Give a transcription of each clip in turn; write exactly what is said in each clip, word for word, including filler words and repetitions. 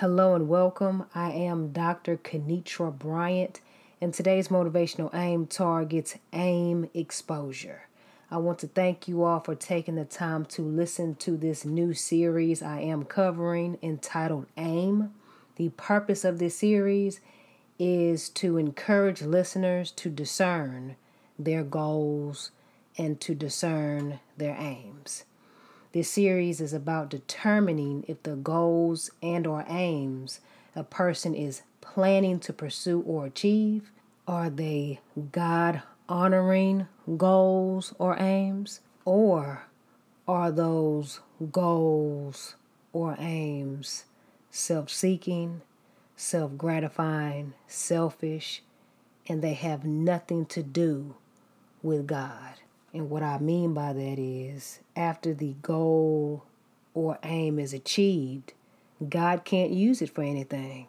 Hello and welcome. I am Doctor Kenitra Bryant, and today's motivational aim targets aim exposure. I want to thank you all for taking the time to listen to this new series I am covering entitled Aim. The purpose of this series is to encourage listeners to discern their goals and to discern their aims. This series is about determining if the goals and or aims a person is planning to pursue or achieve, are they God-honoring goals or aims, or are those goals or aims self-seeking, self-gratifying, selfish, and they have nothing to do with God. And what I mean by that is, after the goal or aim is achieved, God can't use it for anything.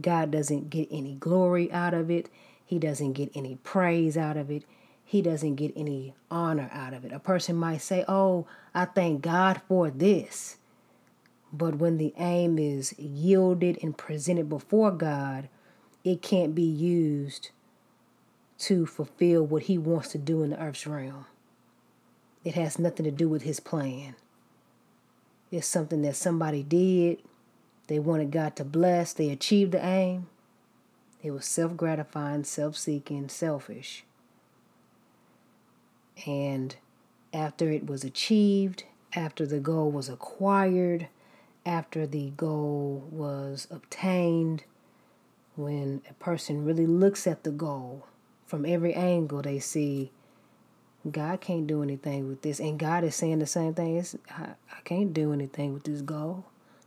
God doesn't get any glory out of it. He doesn't get any praise out of it. He doesn't get any honor out of it. A person might say, oh, I thank God for this. But when the aim is yielded and presented before God, it can't be used to fulfill what he wants to do in the earth's realm. It has nothing to do with his plan. It's something that somebody did. They wanted God to bless. They achieved the aim. It was self-gratifying, self-seeking, selfish. And after it was achieved, after the goal was acquired, after the goal was obtained, when a person really looks at the goal, from every angle they see, God can't do anything with this. And God is saying the same thing. It's, I, I can't do anything with this goal.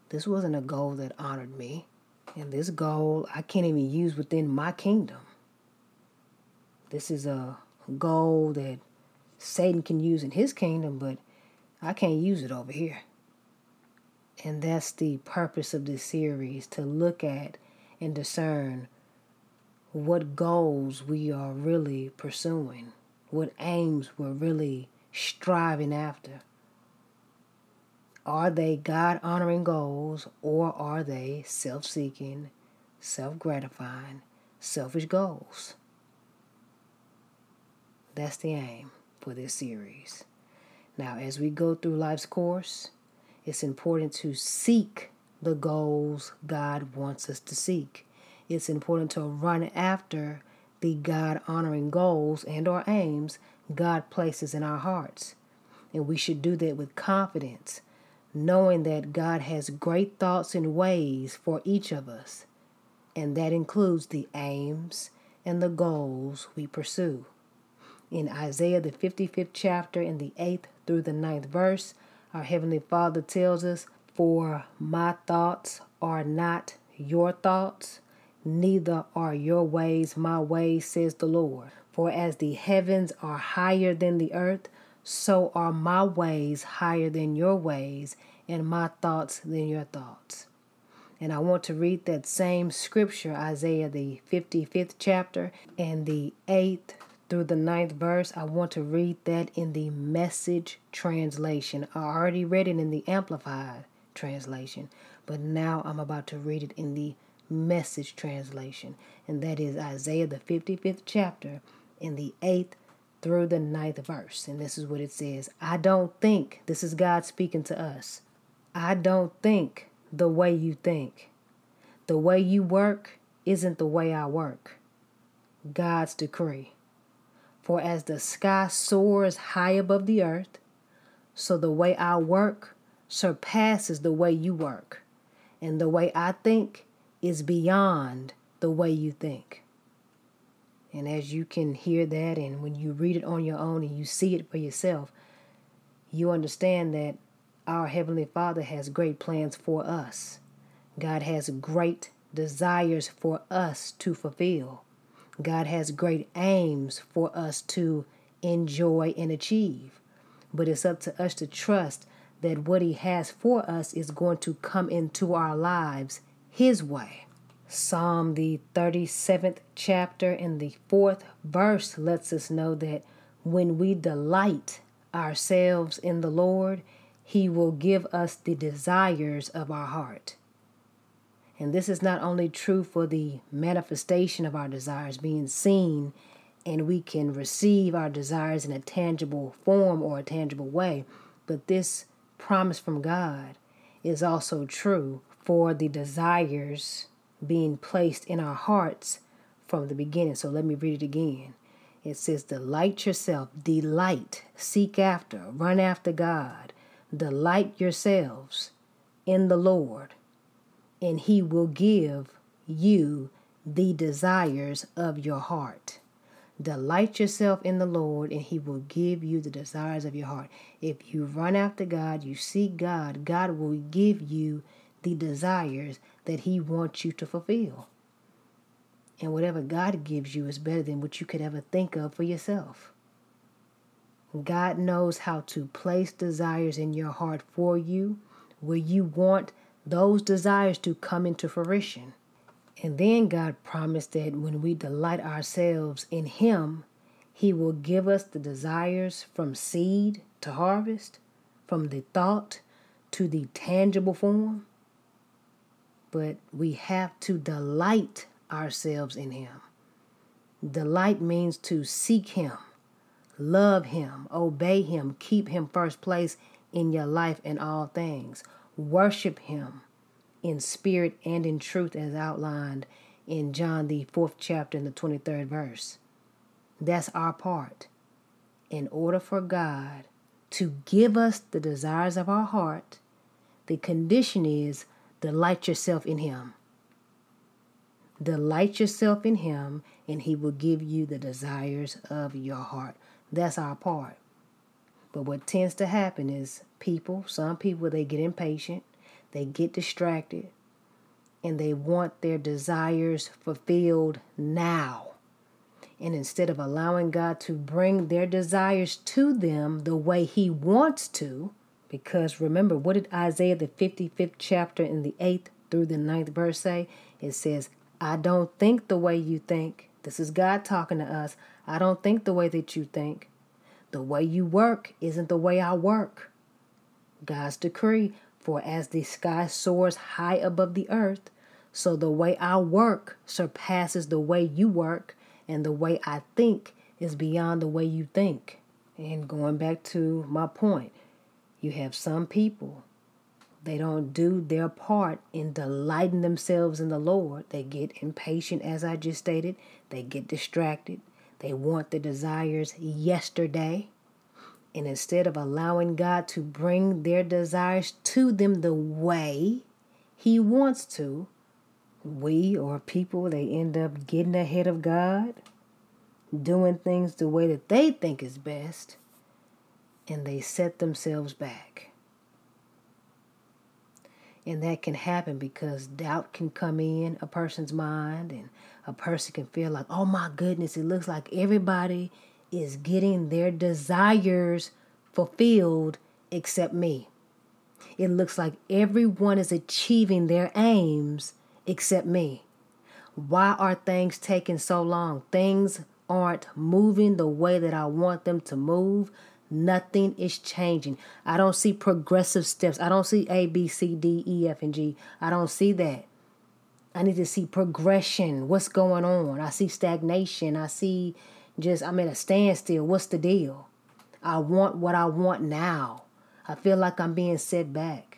This wasn't a goal that honored me. And this goal I can't even use within my kingdom. This is a goal that Satan can use in his kingdom, but I can't use it over here. And that's the purpose of this series, to look at and discern what goals we are really pursuing, what aims we're really striving after. Are they God-honoring goals, or are they self-seeking, self-gratifying, selfish goals? That's the aim for this series. Now, as we go through life's course, it's important to seek the goals God wants us to seek. It's important to run after the God-honoring goals and or aims God places in our hearts. And we should do that with confidence, knowing that God has great thoughts and ways for each of us. And that includes the aims and the goals we pursue. In Isaiah, the fifty-fifth chapter, in the eighth through the ninth verse, our Heavenly Father tells us, "For my thoughts are not your thoughts, neither are your ways my ways, says the Lord. For as the heavens are higher than the earth, so are my ways higher than your ways, and my thoughts than your thoughts." And I want to read that same scripture, Isaiah the fifty-fifth chapter and the eighth through the ninth verse. I want to read that in the Message translation. I already read it in the Amplified translation, but now I'm about to read it in the Message translation, and that is Isaiah the fifty-fifth chapter in the eighth through the ninth verse. And this is what it says. "I don't think," this is God speaking to us, "I don't think the way you think. The way you work isn't the way I work." God's decree. "For as the sky soars high above the earth, so the way I work surpasses the way you work, and the way I think is beyond the way you think." And as you can hear that, and when you read it on your own and you see it for yourself, you understand that our Heavenly Father has great plans for us. God has great desires for us to fulfill. God has great aims for us to enjoy and achieve. But it's up to us to trust that what He has for us is going to come into our lives His way. Psalm the thirty-seventh chapter and the fourth verse lets us know that when we delight ourselves in the Lord, He will give us the desires of our heart. And this is not only true for the manifestation of our desires being seen, and we can receive our desires in a tangible form or a tangible way, but this promise from God is also true for the desires being placed in our hearts from the beginning. So let me read it again. It says, delight yourself, delight, seek after, run after God, delight yourselves in the Lord, and he will give you the desires of your heart. Delight yourself in the Lord, and he will give you the desires of your heart. If you run after God, you seek God, God will give you the desires that he wants you to fulfill. And whatever God gives you is better than what you could ever think of for yourself. God knows how to place desires in your heart for you, where you want those desires to come into fruition. And then God promised that when we delight ourselves in him, he will give us the desires from seed to harvest, from the thought to the tangible form. But we have to delight ourselves in him. Delight means to seek him, love him, obey him, keep him first place in your life and all things. Worship him in spirit and in truth, as outlined in John the fourth chapter and the twenty-third verse. That's our part. In order for God to give us the desires of our heart, the condition is delight yourself in him. Delight yourself in him, and he will give you the desires of your heart. That's our part. But what tends to happen is people, some people, they get impatient, they get distracted, and they want their desires fulfilled now. And instead of allowing God to bring their desires to them the way he wants to, because remember, what did Isaiah the fifty-fifth chapter in the eighth through the ninth verse say? It says, I don't think the way you think. This is God talking to us. I don't think the way that you think. The way you work isn't the way I work. God's decree, for as the sky soars high above the earth, so the way I work surpasses the way you work, and the way I think is beyond the way you think. And going back to my point, you have some people, they don't do their part in delighting themselves in the Lord. They get impatient, as I just stated. They get distracted. They want their desires yesterday. And instead of allowing God to bring their desires to them the way he wants to, we or people, they end up getting ahead of God, doing things the way that they think is best, and they set themselves back. And that can happen because doubt can come in a person's mind, and a person can feel like, oh my goodness, it looks like everybody is getting their desires fulfilled except me. It looks like everyone is achieving their aims except me. Why are things taking so long? Things aren't moving the way that I want them to move. Nothing is changing. I don't see progressive steps. I don't see A, B, C, D, E, F, and G. I don't see that. I need to see progression. What's going on? I see stagnation. I see just, I'm at a standstill. What's the deal? I want what I want now. I feel like I'm being set back.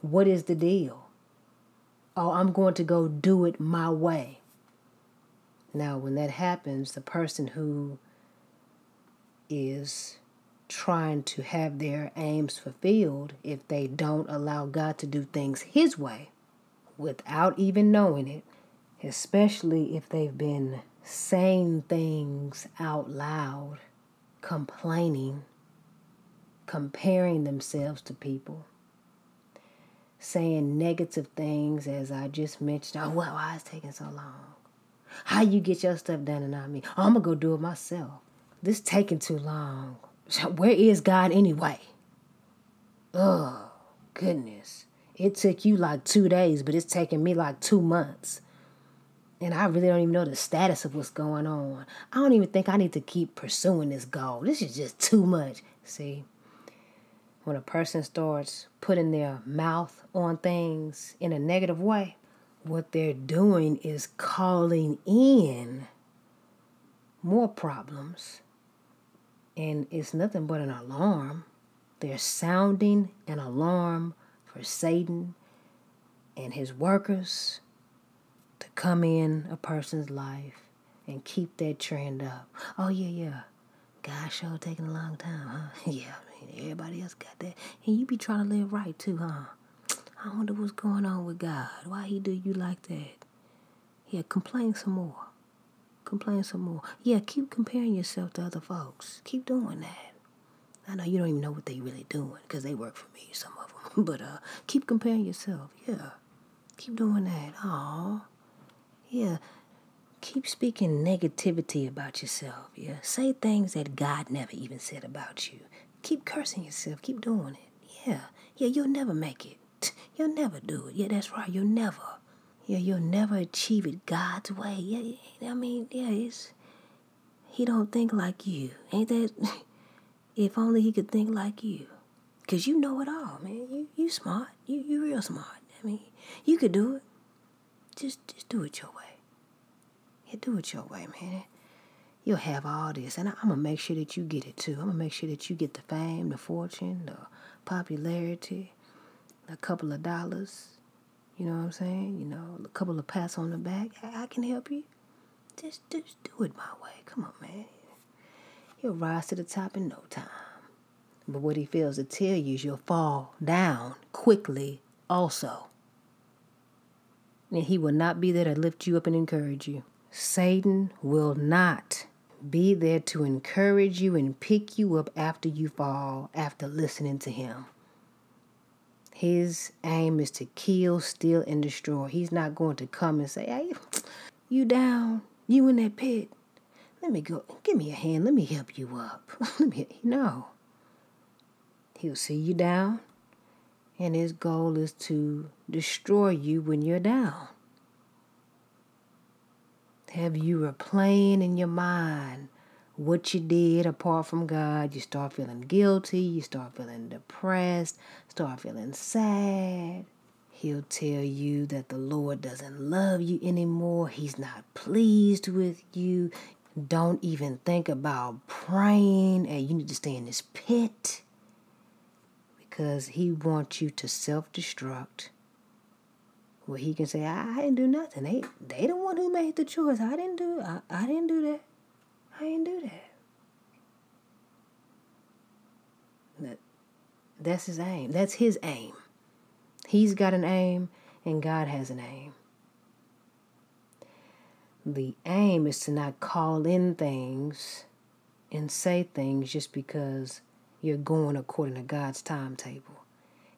What is the deal? Oh, I'm going to go do it my way. Now, when that happens, the person who is trying to have their aims fulfilled, if they don't allow God to do things his way without even knowing it, especially if they've been saying things out loud, complaining, comparing themselves to people, saying negative things, as I just mentioned. Oh, well, why is it taking so long? How you get your stuff done and not me? Oh, I'm going to go do it myself. This is taking too long. Where is God anyway? Oh, goodness. It took you like two days, but it's taking me like two months. And I really don't even know the status of what's going on. I don't even think I need to keep pursuing this goal. This is just too much. See, when a person starts putting their mouth on things in a negative way, what they're doing is calling in more problems. And it's nothing but an alarm. They're sounding an alarm for Satan and his workers to come in a person's life and keep that trend up. Oh, yeah, yeah. God sure taking a long time, huh? Yeah, everybody else got that. And you be trying to live right, too, huh? I wonder what's going on with God. Why he do you like that? Yeah, complain some more. Complain some more. Yeah, keep comparing yourself to other folks. Keep doing that. I know you don't even know what they really doing because they work for me, some of them. But uh, keep comparing yourself. Yeah, keep doing that. Aw, yeah. Keep speaking negativity about yourself, yeah? Say things that God never even said about you. Keep cursing yourself. Keep doing it. Yeah. Yeah, you'll never make it. You'll never do it. Yeah, that's right. You'll never. Yeah, you'll never achieve it God's way. Yeah, I mean, yeah, it's... He don't think like you. Ain't that... If only he could think like you. Because you know it all, man. You you smart. You you real smart. I mean, you could do it. Just Just do it your way. Yeah, do it your way, man. You'll have all this. And I, I'm going to make sure that you get it, too. I'm going to make sure that you get the fame, the fortune, the popularity, a couple of dollars. You know what I'm saying? You know, a couple of pats on the back. I, I can help you. Just, just do it my way. Come on, man. You'll rise to the top in no time. But what he fails to tell you is you'll fall down quickly also. And he will not be there to lift you up and encourage you. Satan will not be there to encourage you and pick you up after you fall, after listening to him. His aim is to kill, steal, and destroy. He's not going to come and say, hey, you down, you in that pit. Let me go, give me a hand, let me help you up. Let me, no. He'll see you down, and his goal is to destroy you when you're down. Have you replaying in your mind what you did apart from God? You start feeling guilty. You start feeling depressed. Start feeling sad. He'll tell you that the Lord doesn't love you anymore. He's not pleased with you. Don't even think about praying. Hey, you need to stay in this pit because he wants you to self-destruct. Well, he can say, I, I didn't do nothing. They they the one who made the choice. I didn't do I, I didn't do that. I didn't do that. that. That's his aim. That's his aim. He's got an aim and God has an aim. The aim is to not call in things and say things just because you're going according to God's timetable.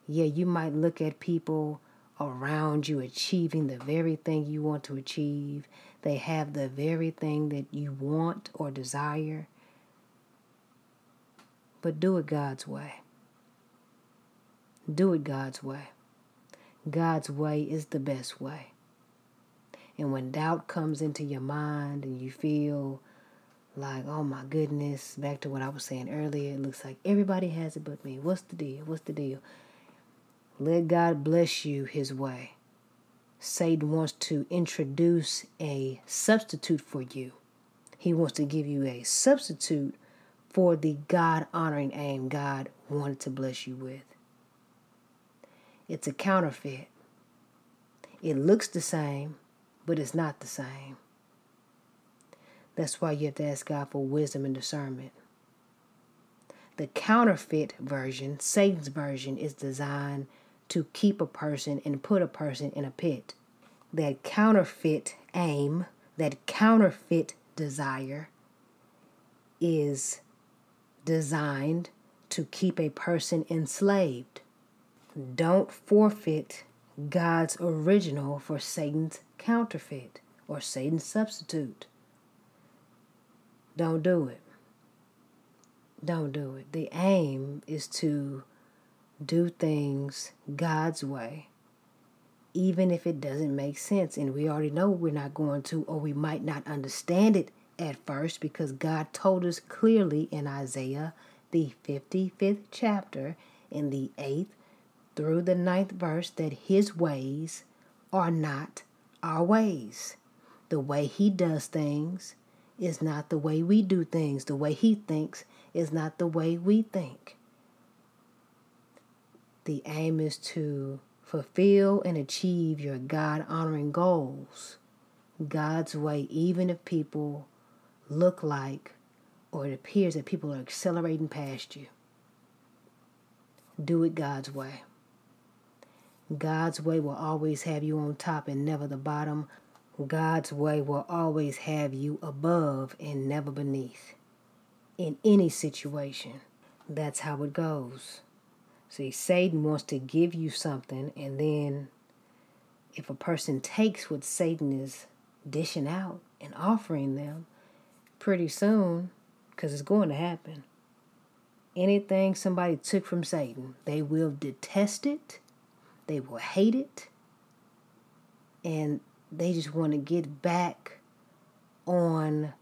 Yeah, you might look at people around you achieving the very thing you want to achieve. They have the very thing that you want or desire. But do it God's way. Do it God's way. God's way is the best way. And when doubt comes into your mind and you feel like, oh my goodness, back to what I was saying earlier, it looks like everybody has it but me. What's the deal? What's the deal? Let God bless you his way. Satan wants to introduce a substitute for you. He wants to give you a substitute for the God-honoring aim God wanted to bless you with. It's a counterfeit. It looks the same, but it's not the same. That's why you have to ask God for wisdom and discernment. The counterfeit version, Satan's version, is designed to keep a person and put a person in a pit. That counterfeit aim, that counterfeit desire is designed to keep a person enslaved. Don't forfeit God's original for Satan's counterfeit or Satan's substitute. Don't do it. Don't do it. The aim is to do things God's way, even if it doesn't make sense. And we already know we're not going to, or we might not understand it at first, because God told us clearly in Isaiah, the fifty-fifth chapter, in the eighth through the ninth verse, that his ways are not our ways. The way he does things is not the way we do things. The way he thinks is not the way we think. The aim is to fulfill and achieve your God-honoring goals God's way, even if people look like or it appears that people are accelerating past you. Do it God's way. God's way will always have you on top and never the bottom. God's way will always have you above and never beneath. In any situation, that's how it goes. See, Satan wants to give you something, and then if a person takes what Satan is dishing out and offering them, pretty soon, because it's going to happen, anything somebody took from Satan, they will detest it, they will hate it, and they just want to get back on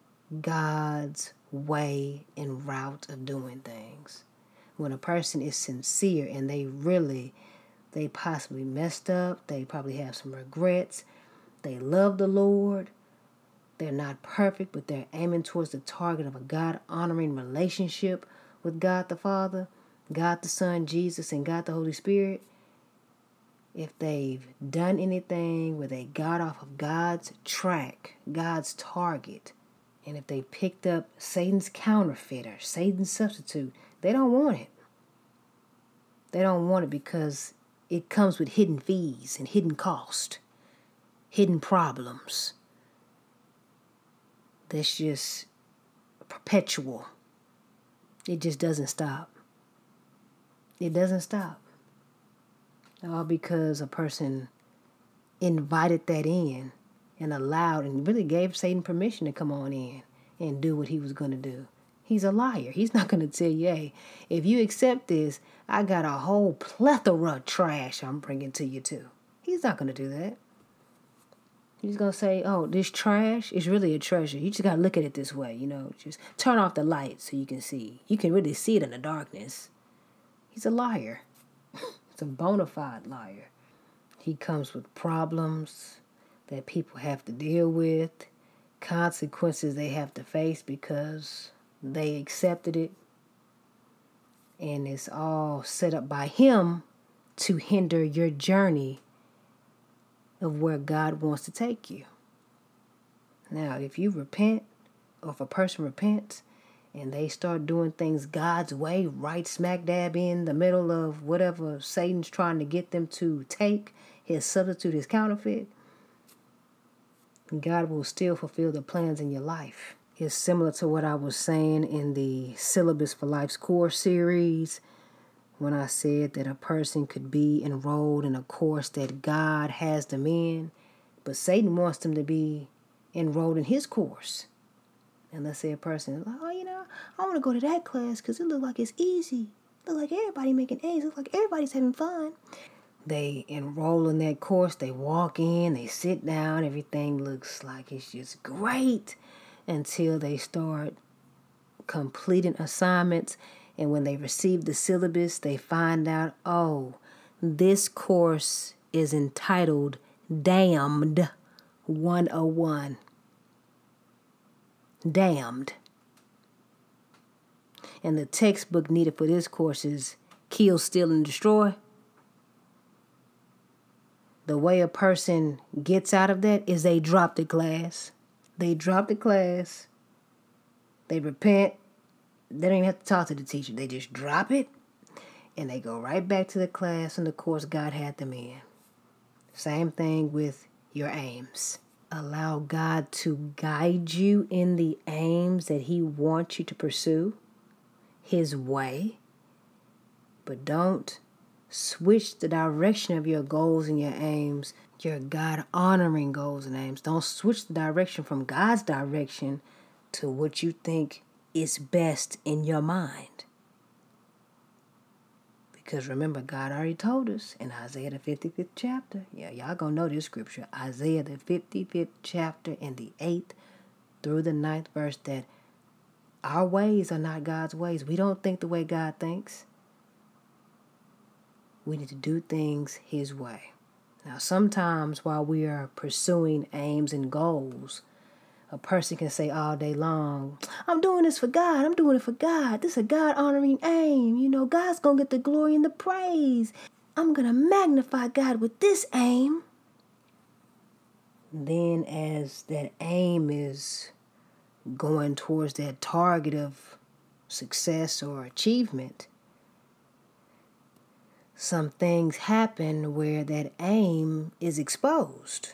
God's way and route of doing things. When a person is sincere and they really, they possibly messed up, they probably have some regrets, they love the Lord, they're not perfect, but they're aiming towards the target of a God-honoring relationship with God the Father, God the Son, Jesus, and God the Holy Spirit. If they've done anything where they got off of God's track, God's target, and if they picked up Satan's counterfeiter, Satan's substitute, they don't want it. They don't want it because it comes with hidden fees and hidden cost, hidden problems. That's just perpetual. It just doesn't stop. It doesn't stop. All because a person invited that in and allowed and really gave Satan permission to come on in and do what he was going to do. He's a liar. He's not going to tell you, hey, if you accept this, I got a whole plethora of trash I'm bringing to you too. He's not going to do that. He's going to say, oh, this trash is really a treasure. You just got to look at it this way, you know. Just turn off the light so you can see. You can really see it in the darkness. He's a liar. He's a bona fide liar. He comes with problems that people have to deal with, consequences they have to face because they accepted it, and it's all set up by him to hinder your journey of where God wants to take you. Now, if you repent, or if a person repents, and they start doing things God's way, right smack dab in the middle of whatever Satan's trying to get them to take, his substitute, his counterfeit, God will still fulfill the plans in your life. It's similar to what I was saying in the Syllabus for Life's Core series when I said that a person could be enrolled in a course that God has them in, but Satan wants them to be enrolled in his course. And let's say a person is like, oh, you know, I want to go to that class because it looks like it's easy. It looks like everybody making A's. It looks like everybody's having fun. They enroll in that course. They walk in. They sit down. Everything looks like it's just great until they start completing assignments. And when they receive the syllabus, they find out, oh, this course is entitled Damned one oh one. Damned. And the textbook needed for this course is Kill, Steal, and Destroy. The way a person gets out of that is they drop the class. They drop the class. They repent. They don't even have to talk to the teacher. They just drop it. And they go right back to the class and the course God had them in. Same thing with your aims. Allow God to guide you in the aims that he wants you to pursue his way. But don't switch the direction of your goals and your aims, your God-honoring goals and aims. Don't switch the direction from God's direction to what you think is best in your mind. Because remember, God already told us in Isaiah the fifty-fifth chapter. Yeah, y'all gonna know this scripture. Isaiah the fifty-fifth chapter and the eighth through the ninth verse that our ways are not God's ways. We don't think the way God thinks. We need to do things his way. Now, sometimes while we are pursuing aims and goals, a person can say all day long, I'm doing this for God. I'm doing it for God. This is a God-honoring aim. You know, God's going to get the glory and the praise. I'm going to magnify God with this aim. Then as that aim is going towards that target of success or achievement, some things happen where that aim is exposed.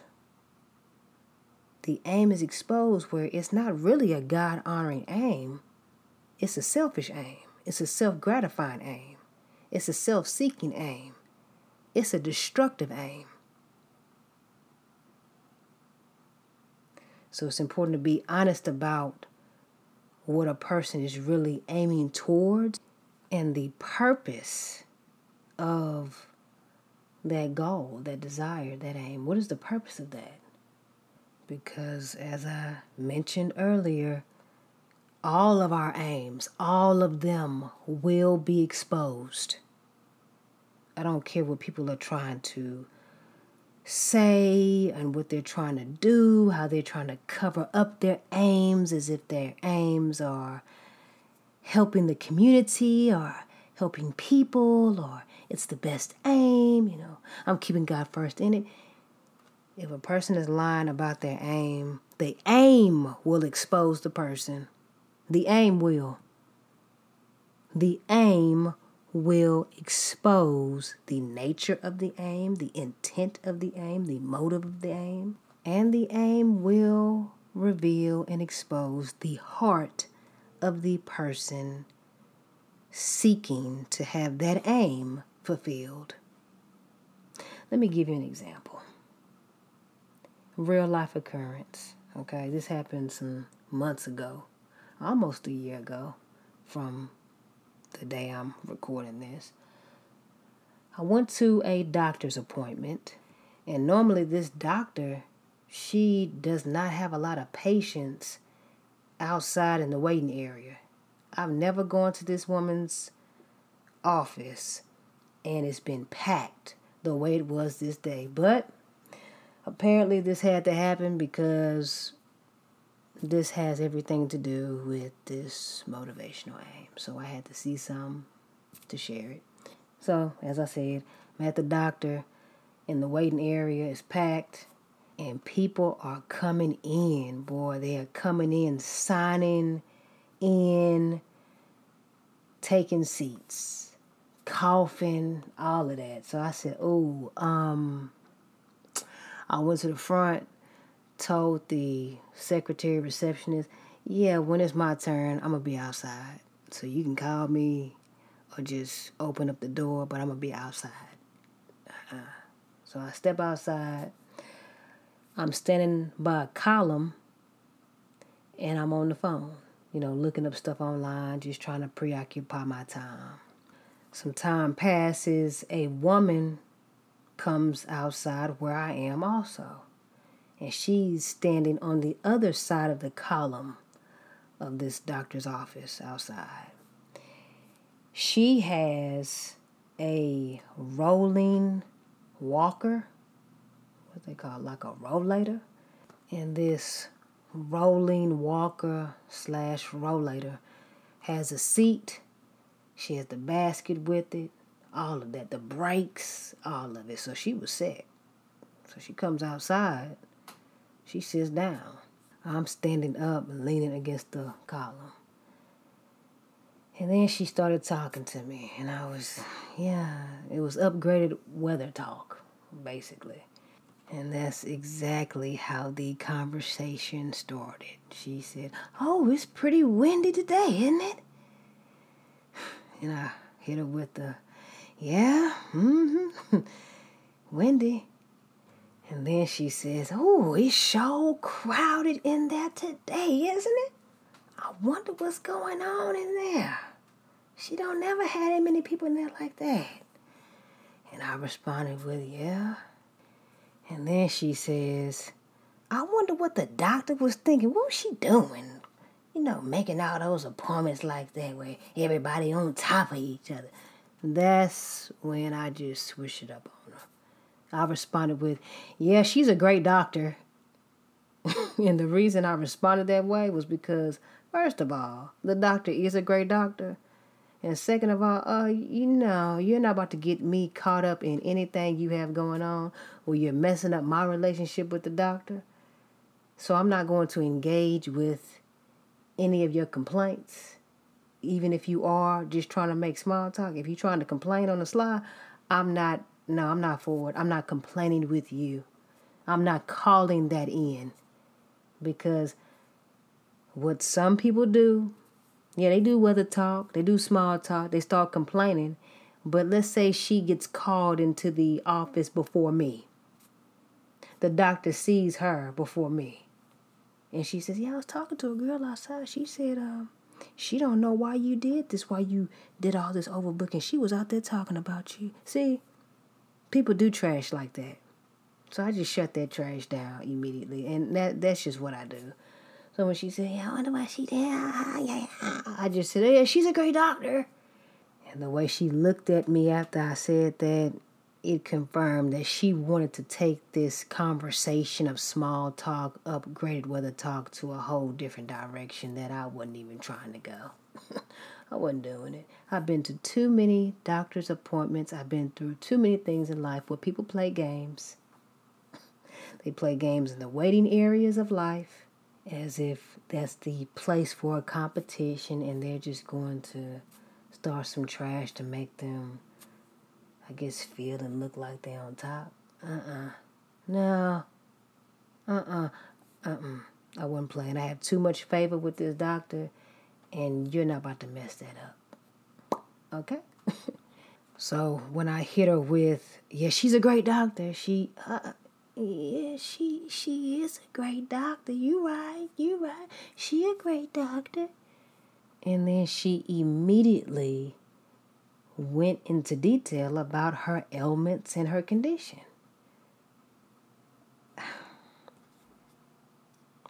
The aim is exposed where it's not really a God-honoring aim. It's a selfish aim. It's a self-gratifying aim. It's a self-seeking aim. It's a destructive aim. So it's important to be honest about what a person is really aiming towards and the purpose of that goal, that desire, that aim. What is the purpose of that? Because as I mentioned earlier, all of our aims, all of them will be exposed. I don't care what people are trying to say and what they're trying to do, how they're trying to cover up their aims as if their aims are helping the community or helping people or it's the best aim, you know, I'm keeping God first in it. If a person is lying about their aim, the aim will expose the person. The aim will. The aim will expose the nature of the aim, the intent of the aim, the motive of the aim, and the aim will reveal and expose the heart of the person seeking to have that aim fulfilled. Let me give you an example. Real life occurrence, okay? This happened some months ago, almost a year ago from the day I'm recording this. I went to a doctor's appointment, and normally this doctor, she does not have a lot of patients outside in the waiting area. I've never gone to this woman's office, and it's been packed the way it was this day, but apparently this had to happen because this has everything to do with this motivational aim. So I had to see some to share it. So, as I said, I'm at the doctor and the waiting area is packed and people are coming in. Boy, they are coming in, signing in, taking seats, coughing, all of that. So I said, oh, um... I went to the front, told the secretary receptionist, yeah, when it's my turn, I'm going to be outside. So you can call me or just open up the door, but I'm going to be outside. Uh-uh. So I step outside. I'm standing by a column, and I'm on the phone, you know, looking up stuff online, just trying to preoccupy my time. Some time passes. A woman comes outside where I am also. And she's standing on the other side of the column of this doctor's office outside. She has a rolling walker, what they call like a rollator. And this rolling walker slash rollator has a seat. She has the basket with it. All of that, the brakes, all of it. So she was set. So she comes outside. She sits down. I'm standing up and leaning against the column. And then she started talking to me. And I was, yeah, it was upgraded weather talk, basically. And that's exactly how the conversation started. She said, oh, it's pretty windy today, isn't it? And I hit her with the, yeah, mm-hmm, windy. And then she says, oh, it's so crowded in there today, isn't it? I wonder what's going on in there. She don't never had that many people in there like that. And I responded with, yeah. And then she says, I wonder what the doctor was thinking. What was she doing? You know, making all those appointments like that where everybody on top of each other. That's when I just switched it up on her. I responded with, yeah, she's a great doctor. And the reason I responded that way was because, first of all, the doctor is a great doctor. And second of all, uh, you know, you're not about to get me caught up in anything you have going on where you're messing up my relationship with the doctor. So I'm not going to engage with any of your complaints. Even if you are just trying to make small talk, if you're trying to complain on the sly, I'm not, no, I'm not forward. I'm not complaining with you. I'm not calling that in. Because what some people do, yeah, they do weather talk, they do small talk, they start complaining. But let's say she gets called into the office before me. The doctor sees her before me. And she says, yeah, I was talking to a girl outside. She said, um, she don't know why you did this, why you did all this overbooking. She was out there talking about you. See, people do trash like that. So I just shut that trash down immediately. And that that's just what I do. So when she said, yeah, I wonder why she did, I just said, yeah, she's a great doctor. And the way she looked at me after I said that, it confirmed that she wanted to take this conversation of small talk, upgraded weather talk, to a whole different direction that I wasn't even trying to go. I wasn't doing it. I've been to too many doctor's appointments. I've been through too many things in life where people play games. They play games in the waiting areas of life as if that's the place for a competition, and they're just going to start some trash to make them, I guess, feel and look like they're on top. Uh-uh. No. Uh-uh. Uh-uh. I wasn't playing. I have too much favor with this doctor, and you're not about to mess that up. Okay? So when I hit her with, yeah, she's a great doctor. She, uh, yeah, she, she is a great doctor. You right. You right. She a great doctor. And then she immediately went into detail about her ailments and her condition.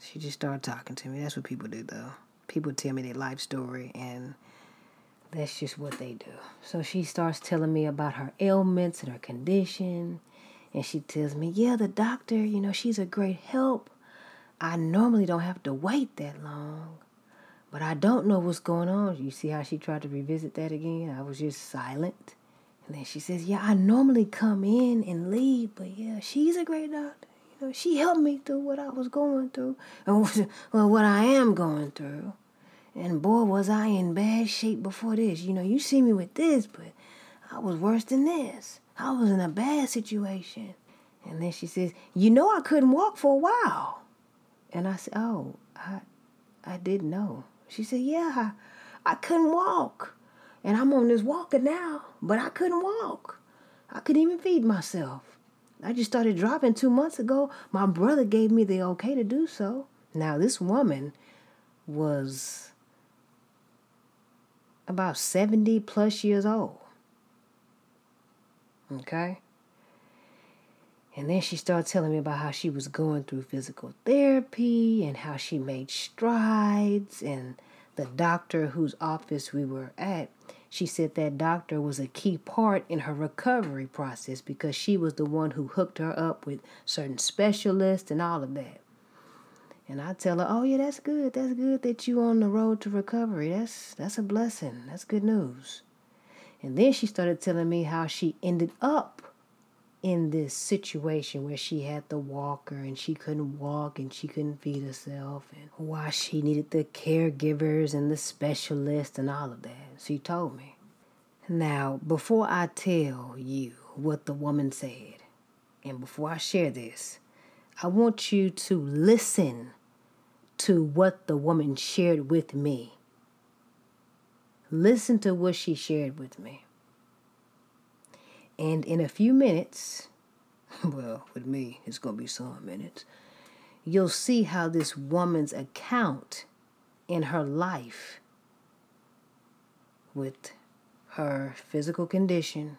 She just started talking to me. That's what people do, though. People tell me their life story, and that's just what they do. So she starts telling me about her ailments and her condition, and she tells me, yeah, the doctor, you know, she's a great help. I normally don't have to wait that long. But I don't know what's going on. You see how she tried to revisit that again? I was just silent. And then she says, yeah, I normally come in and leave, but yeah, she's a great doctor. You know, she helped me through what I was going through, and well, what I am going through. And boy, was I in bad shape before this. You know, you see me with this, but I was worse than this. I was in a bad situation. And then she says, you know, I couldn't walk for a while. And I said, oh, I, I didn't know. She said, yeah, I, I couldn't walk. And I'm on this walker now, but I couldn't walk. I couldn't even feed myself. I just started driving two months ago. My brother gave me the okay to do so. Now, this woman was about seventy plus years old. Okay? And then she started telling me about how she was going through physical therapy and how she made strides. And the doctor whose office we were at, she said that doctor was a key part in her recovery process because she was the one who hooked her up with certain specialists and all of that. And I tell her, oh, yeah, that's good. That's good that you on the road to recovery. That's, that's a blessing. That's good news. And then she started telling me how she ended up in this situation where she had the walker and she couldn't walk and she couldn't feed herself, and why she needed the caregivers and the specialists and all of that. She told me. Now, before I tell you what the woman said, and before I share this, I want you to listen to what the woman shared with me. Listen to what she shared with me. And in a few minutes, well, with me, it's going to be some minutes, you'll see how this woman's account in her life with her physical condition,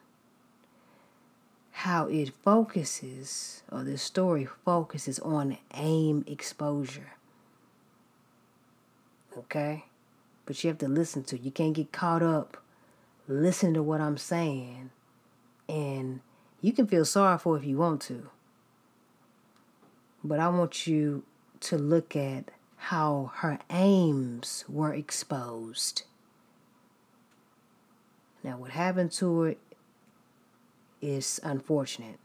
how it focuses, or this story focuses on A I M exposure. Okay? But you have to listen to it. You can't get caught up listening to what I'm saying. And You can feel sorrowful if you want to. But I want you to look at how her aims were exposed. Now, what happened to her is unfortunate.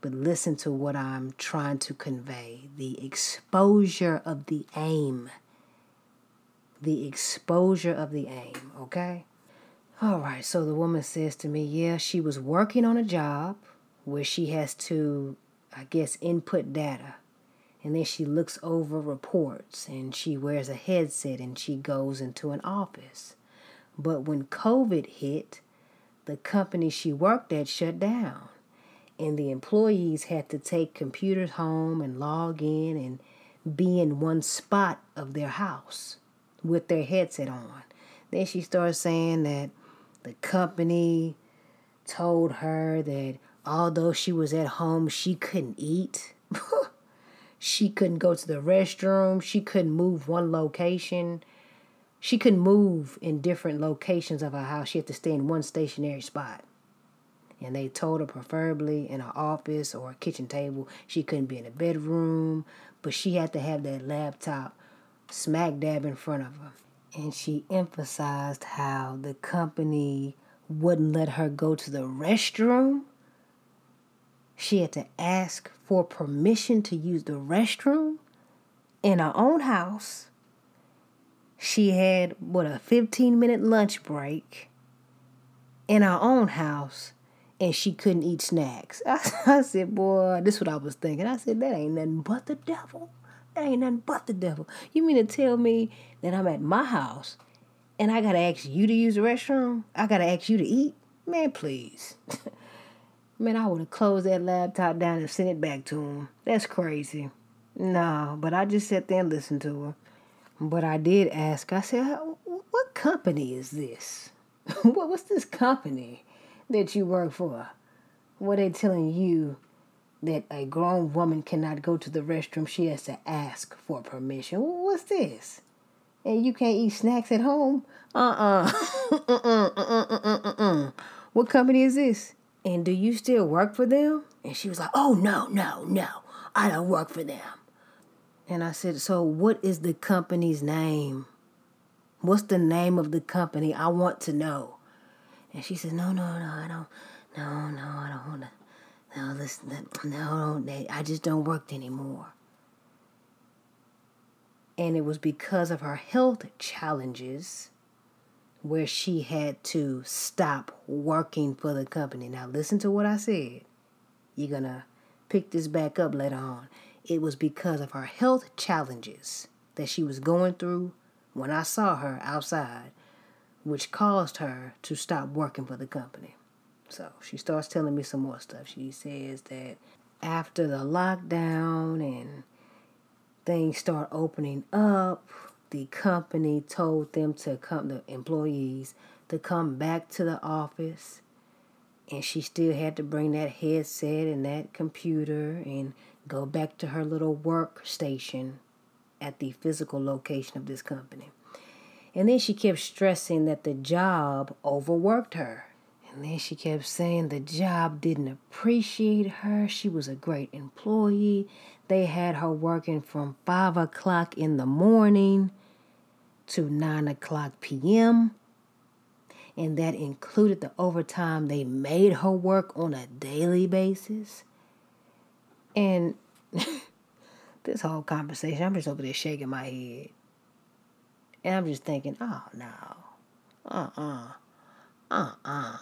But listen to what I'm trying to convey. The exposure of the aim. The exposure of the aim, okay? All right, so the woman says to me, yeah, she was working on a job where she has to, I guess, input data. And then she looks over reports and she wears a headset and she goes into an office. But when COVID hit, the company she worked at shut down. And the employees had to take computers home and log in and be in one spot of their house with their headset on. Then she starts saying that the company told her that although she was at home, she couldn't eat. She couldn't go to the restroom. She couldn't move one location. She couldn't move in different locations of her house. She had to stay in one stationary spot. And they told her preferably in her office or a kitchen table. She couldn't be in a bedroom, but she had to have that laptop smack dab in front of her. And she emphasized how the company wouldn't let her go to the restroom. She had to ask for permission to use the restroom in her own house. She had, what, a fifteen-minute lunch break in her own house. And she couldn't eat snacks. I, I said, boy, this is what I was thinking. I said, that ain't nothing but the devil. That ain't nothing but the devil. You mean to tell me that I'm at my house and I got to ask you to use the restroom? I got to ask you to eat? Man, please. Man, I would have closed that laptop down and sent it back to him. That's crazy. No, but I just sat there and listened to her. But I did ask. I said, what company is this? what What's this company that you work for? What they telling you that a grown woman cannot go to the restroom? She has to ask for permission. What's this? And you can't eat snacks at home? Uh-uh. uh-uh, uh-uh, uh-uh, uh-uh. What company is this? And do you still work for them? And she was like, oh, no, no, no. I don't work for them. And I said, so what is the company's name? What's the name of the company? I want to know. And she said, no, no, no, I don't, no, no, I don't want to, no, listen, no, no, I just don't work anymore. And it was because of her health challenges where she had to stop working for the company. Now, listen to what I said. You're going to pick this back up later on. It was because of her health challenges that she was going through when I saw her outside, which caused her to stop working for the company. So she starts telling me some more stuff. She says that after the lockdown and things start opening up, the company told them to come, the employees, to come back to the office. And she still had to bring that headset and that computer and go back to her little workstation at the physical location of this company. And then she kept stressing that the job overworked her. And then she kept saying the job didn't appreciate her. She was a great employee. They had her working from five o'clock in the morning to nine o'clock p.m. And that included the overtime they made her work on a daily basis. And this whole conversation, I'm just over there shaking my head. And I'm just thinking, oh, no, uh-uh, uh-uh.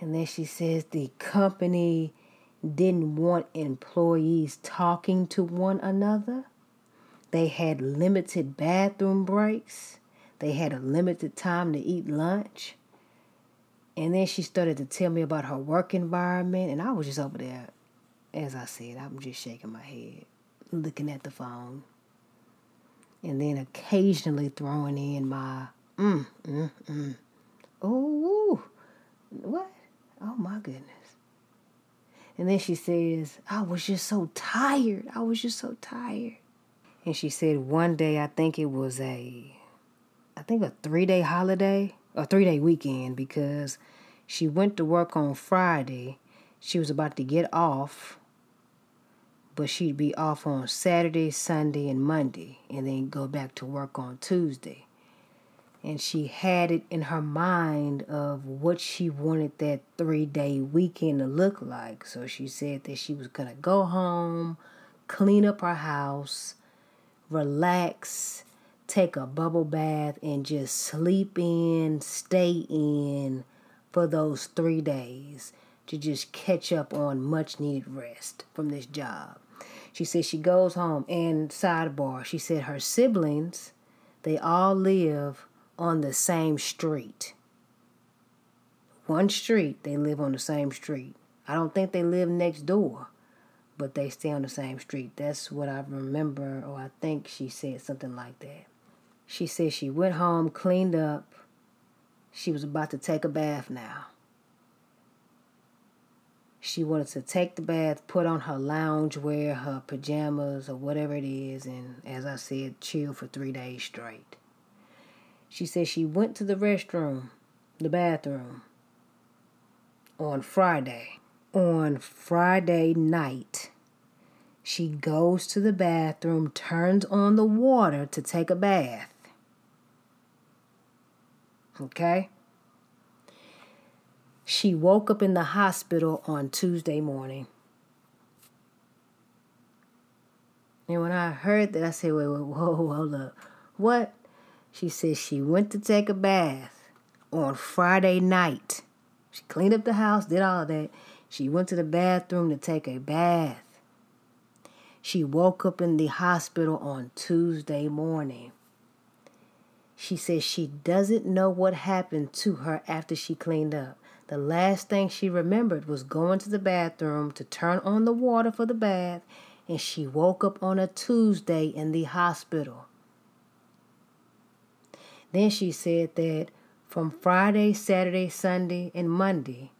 And then she says the company didn't want employees talking to one another. They had limited bathroom breaks. They had a limited time to eat lunch. And then she started to tell me about her work environment. And I was just over there, as I said, I'm just shaking my head, looking at the phone. And then occasionally throwing in my, mm, mm, mm. Oh, what? Oh, my goodness. And then she says, I was just so tired. I was just so tired. And she said one day, I think it was a, I think a three-day holiday, a three-day weekend, because She went to work on Friday. She was about to get off, but she'd be off on Saturday, Sunday, and Monday, and then go back to work on Tuesday. And she had it in her mind of what she wanted that three-day weekend to look like. So she said that she was going to go home, clean up her house, relax, take a bubble bath, and just sleep in, stay in for those three days to just catch up on much-needed rest from this job. She said she goes home, and sidebar, she said her siblings, they all live on the same street. One street, they live on the same street. I don't think they live next door, but they stay on the same street. That's what I remember, or I think she said something like that. She said she went home, cleaned up. She was about to take a bath now. She wanted to take the bath, put on her loungewear, her pajamas, or whatever it is, and, as I said, chill for three days straight. She said she went to the restroom, the bathroom, on Friday. On Friday night, she goes to the bathroom, turns on the water to take a bath. Okay? She woke up in the hospital on Tuesday morning. And when I heard that, I said, wait, wait, whoa, hold up. What? She said she went to take a bath on Friday night. She cleaned up the house, did all that. She went to the bathroom to take a bath. She woke up in the hospital on Tuesday morning. She said she doesn't know what happened to her after she cleaned up. The last thing she remembered was going to the bathroom to turn on the water for the bath, and she woke up on a Tuesday in the hospital. Then she said that from Friday, Saturday, Sunday, and Monday,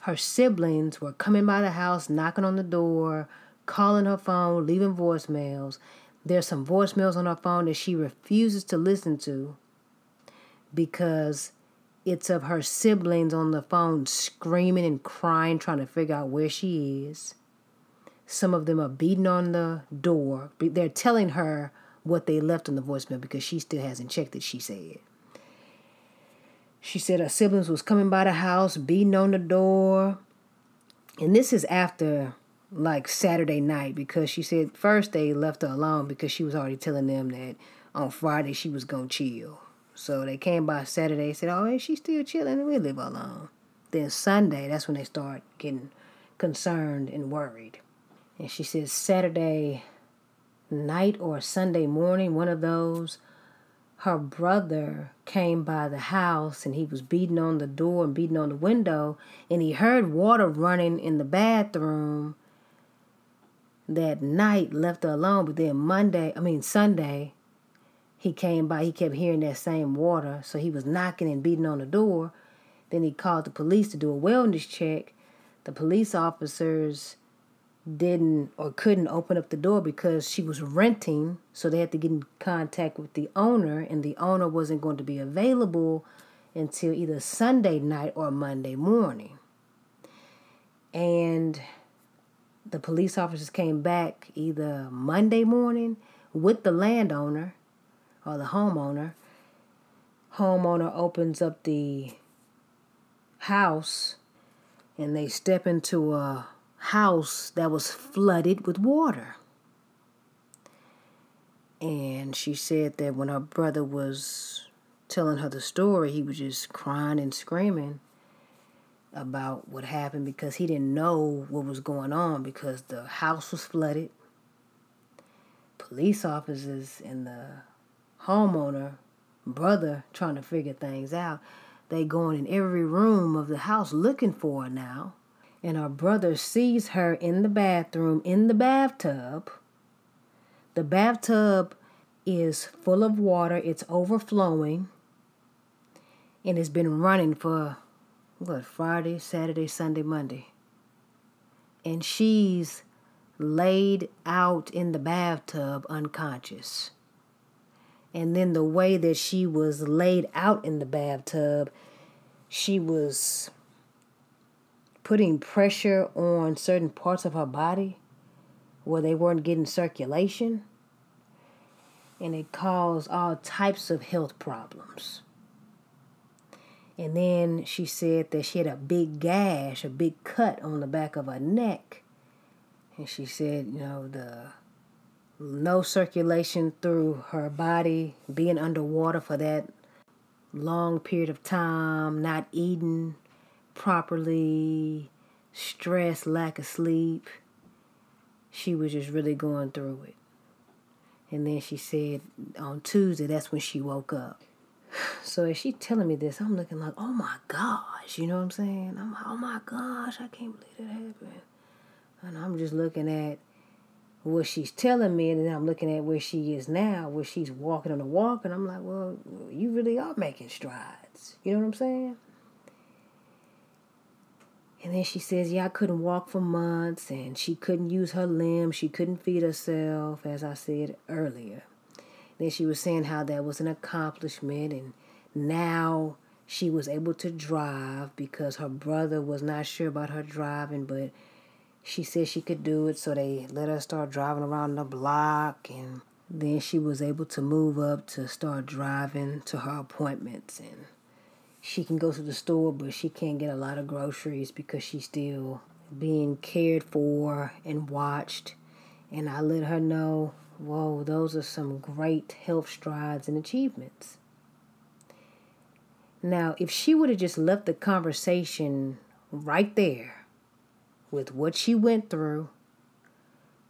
her siblings were coming by the house, knocking on the door, calling her phone, leaving voicemails. There's some voicemails on her phone that she refuses to listen to because it's of her siblings on the phone screaming and crying, trying to figure out where she is. Some of them are beating on the door. They're telling her what they left on the voicemail because she still hasn't checked it, she said. She said her siblings was coming by the house, beating on the door. And this is after, like, Saturday night, because she said first they left her alone because she was already telling them that on Friday she was going to chill. So they came by Saturday, said, oh, hey, she's still chilling, and we leave her alone. Then Sunday, that's when they start getting concerned and worried. And she says Saturday night or Sunday morning, one of those, her brother came by the house and he was beating on the door and beating on the window, and he heard water running in the bathroom that night, left her alone. But then Monday, I mean Sunday, he came by, he kept hearing that same water, so he was knocking and beating on the door. Then he called the police to do a wellness check. The police officers didn't or couldn't open up the door because she was renting, so they had to get in contact with the owner, and the owner wasn't going to be available until either Sunday night or Monday morning. And the police officers came back either Monday morning with the landowner or the homeowner. Homeowner opens up the house, and they step into a house that was flooded with water. And she said that when her brother was telling her the story, he was just crying and screaming about what happened because he didn't know what was going on because the house was flooded. Police officers and the homeowner, brother, trying to figure things out. They going in every room of the house looking for her now. And her brother sees her in the bathroom, in the bathtub. The bathtub is full of water. It's overflowing. And it's been running for, what, Friday, Saturday, Sunday, Monday. And she's laid out in the bathtub unconscious. And then the way that she was laid out in the bathtub, she was putting pressure on certain parts of her body where they weren't getting circulation, and it caused all types of health problems. And then she said that she had a big gash, a big cut on the back of her neck. And she said, you know, the no circulation through her body, being underwater for that long period of time, not eating properly, stress, lack of sleep. She was just really going through it. And then she said on Tuesday, that's when she woke up. So as she telling me this, I'm looking like, oh my gosh, you know what I'm saying? I'm like, oh my gosh, I can't believe that happened. And I'm just looking at what she's telling me, and then I'm looking at where she is now, where she's walking on the walk, and I'm like, well, you really are making strides. You know what I'm saying? And then she says, yeah, I couldn't walk for months, and she couldn't use her limbs. She couldn't feed herself, as I said earlier. Then she was saying how that was an accomplishment, and now she was able to drive because her brother was not sure about her driving, but she said she could do it, so they let her start driving around the block, and then she was able to move up to start driving to her appointments, and she can go to the store, but she can't get a lot of groceries because she's still being cared for and watched. And I let her know, whoa, those are some great health strides and achievements. Now, if she would have just left the conversation right there with what she went through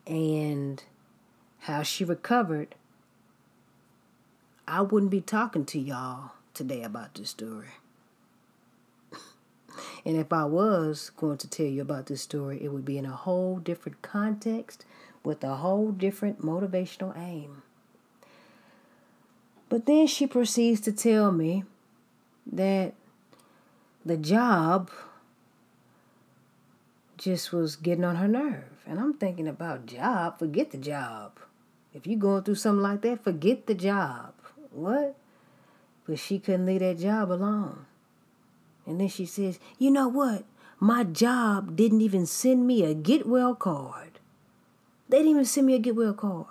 and how she recovered, I wouldn't be talking to y'all today about this story. And if I was going to tell you about this story, it would be in a whole different context with a whole different motivational aim. But then she proceeds to tell me that the job just was getting on her nerve. And I'm thinking about job, forget the job. If you're going through something like that, forget the job. What? But she couldn't leave that job alone. And then she says, you know what? My job didn't even send me a get well card. They didn't even send me a get well card.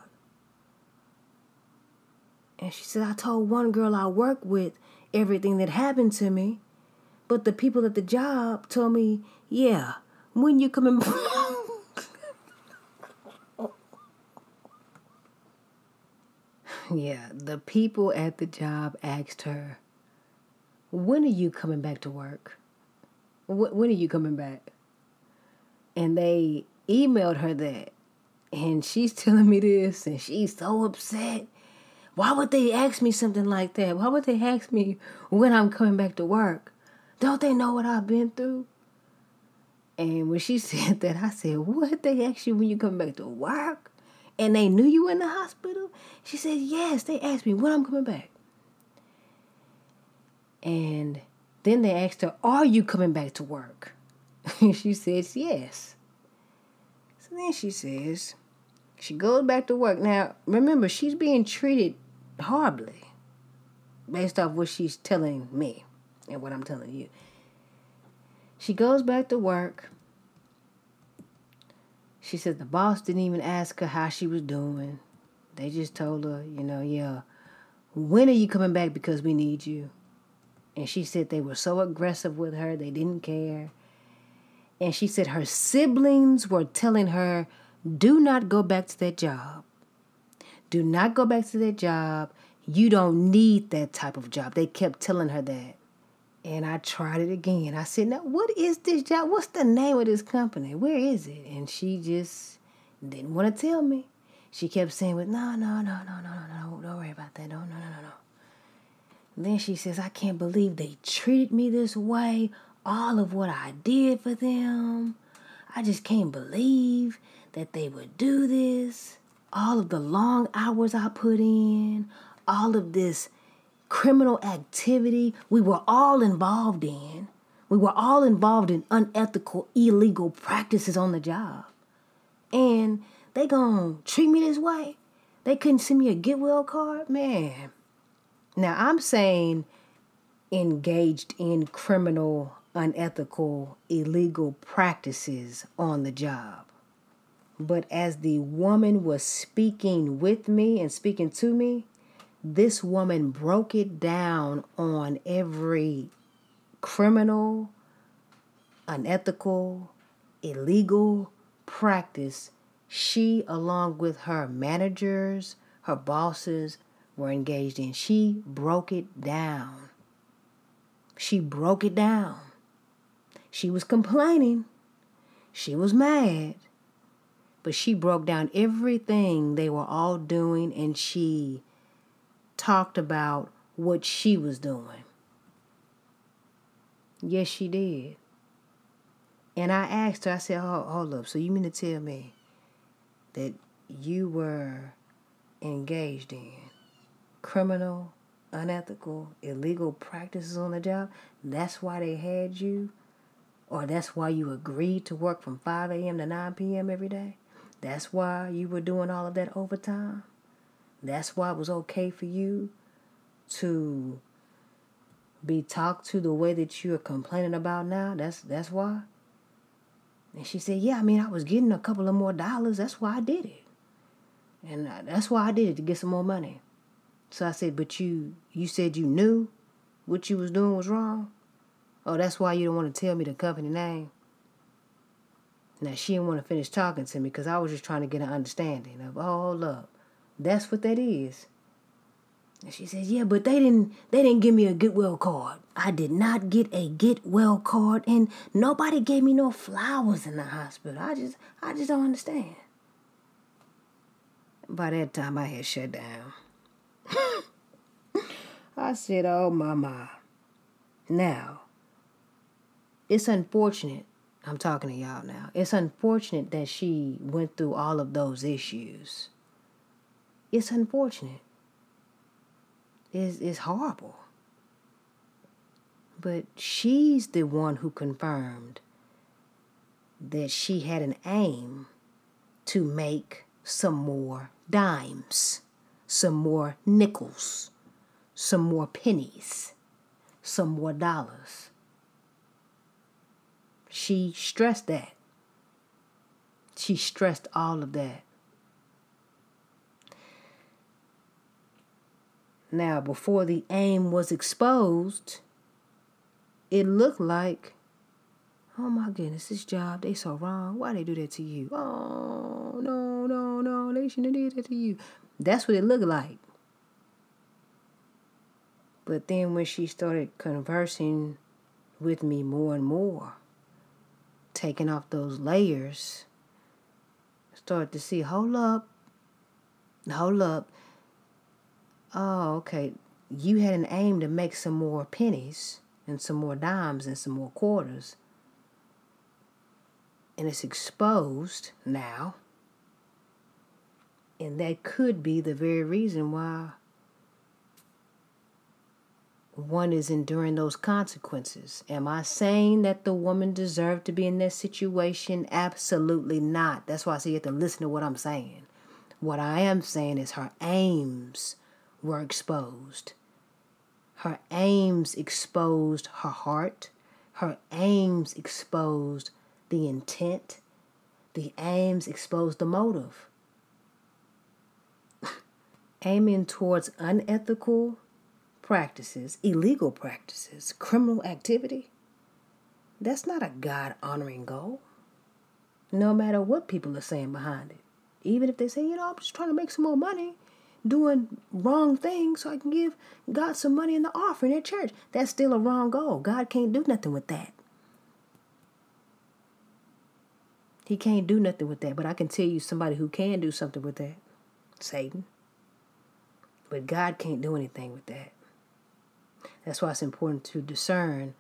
And she said, I told one girl I work with everything that happened to me, but the people at the job told me, yeah, when you coming back? Yeah, the people at the job asked her, when are you coming back to work? When are you coming back? And they emailed her that. And she's telling me this, and she's so upset. Why would they ask me something like that? Why would they ask me when I'm coming back to work? Don't they know what I've been through? And when she said that, I said, what? They asked you when you come back to work? And they knew you were in the hospital? She said, yes, they asked me when I'm coming back. And then they asked her, are you coming back to work? And she says, yes. So then she says, she goes back to work. Now, remember, she's being treated horribly based off what she's telling me and what I'm telling you. She goes back to work. She said the boss didn't even ask her how she was doing. They just told her, you know, yeah, when are you coming back because we need you? And she said they were so aggressive with her, they didn't care. And she said her siblings were telling her, do not go back to that job. Do not go back to that job. You don't need that type of job. They kept telling her that. And I tried it again. I said, now, what is this job? What's the name of this company? Where is it? And she just didn't want to tell me. She kept saying, well, no, no, no, no, no, no, no, don't worry about that. No, no, no, no, no. And then she says, I can't believe they treated me this way. All of what I did for them. I just can't believe that they would do this. All of the long hours I put in. All of this criminal activity we were all involved in. We were all involved in unethical, illegal practices on the job. And they gonna treat me this way? They couldn't send me a get well card? Man. Now, I'm saying engaged in criminal unethical, illegal practices on the job. But as the woman was speaking with me and speaking to me, this woman broke it down on every criminal, unethical, illegal practice she, along with her managers, her bosses, were engaged in. She broke it down. She broke it down. She was complaining. She was mad. But she broke down everything they were all doing, and she talked about what she was doing. Yes, she did. And I asked her, I said, hold, hold up, so you mean to tell me that you were engaged in criminal, unethical, illegal practices on the job? That's why they had you? Or that's why you agreed to work from five a.m. to nine p.m. every day? That's why you were doing all of that overtime? That's why it was okay for you to be talked to the way that you're complaining about now? That's that's why? And she said, yeah, I mean, I was getting a couple of more dollars. That's why I did it. And that's why I did it, to get some more money. So I said, but you, you said you knew what you was doing was wrong? Oh, that's why you don't want to tell me the company name? Now, she didn't want to finish talking to me because I was just trying to get an understanding of, oh, hold up, that's what that is. And she says, yeah, but they didn't they didn't give me a get well card. I did not get a get well card, and nobody gave me no flowers in the hospital. I just I just don't understand. By that time, I had shut down. I said, oh, my, my. Now, it's unfortunate. I'm talking to y'all now. It's unfortunate that she went through all of those issues. It's unfortunate. It's, it's horrible. But she's the one who confirmed that she had an aim to make some more dimes, some more nickels, some more pennies, some more dollars. She stressed that. She stressed all of that. Now, before the aim was exposed, it looked like, oh my goodness, this job, they so wrong. Why they do that to you? Oh, no, no, no, they shouldn't have did that to you. That's what it looked like. But then when she started conversing with me more and more, taking off those layers, I started to see, hold up, hold up. Oh, okay, you had an aim to make some more pennies and some more dimes and some more quarters. And it's exposed now. And that could be the very reason why one is enduring those consequences. Am I saying that the woman deserved to be in that situation? Absolutely not. That's why I say you have to listen to what I'm saying. What I am saying is her aims were exposed. Her aims exposed her heart. Her aims exposed the intent. The aims exposed the motive. Aiming towards unethical practices, illegal practices, criminal activity, that's not a God-honoring goal, no matter what people are saying behind it. Even if they say, you know, I'm just trying to make some more money, doing wrong things so I can give God some money in the offering at church, that's still a wrong goal. God can't do nothing with that. He can't do nothing with that, but I can tell you somebody who can do something with that, Satan. But God can't do anything with that. That's why it's important to discern,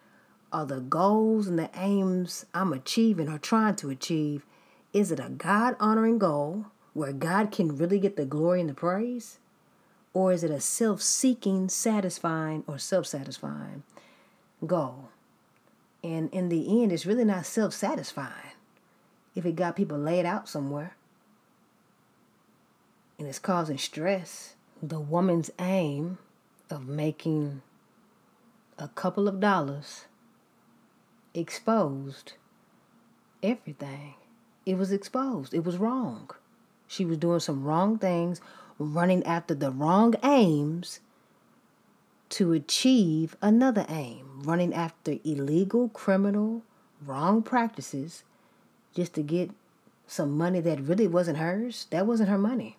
are the goals and the aims I'm achieving or trying to achieve, is it a God-honoring goal where God can really get the glory and the praise? Or is it a self-seeking, satisfying, or self-satisfying goal? And in the end, it's really not self-satisfying if it got people laid out somewhere and it's causing stress. The woman's aim of making a couple of dollars exposed everything. It was exposed. It was wrong. She was doing some wrong things, running after the wrong aims to achieve another aim, running after illegal, criminal, wrong practices just to get some money that really wasn't hers. That wasn't her money.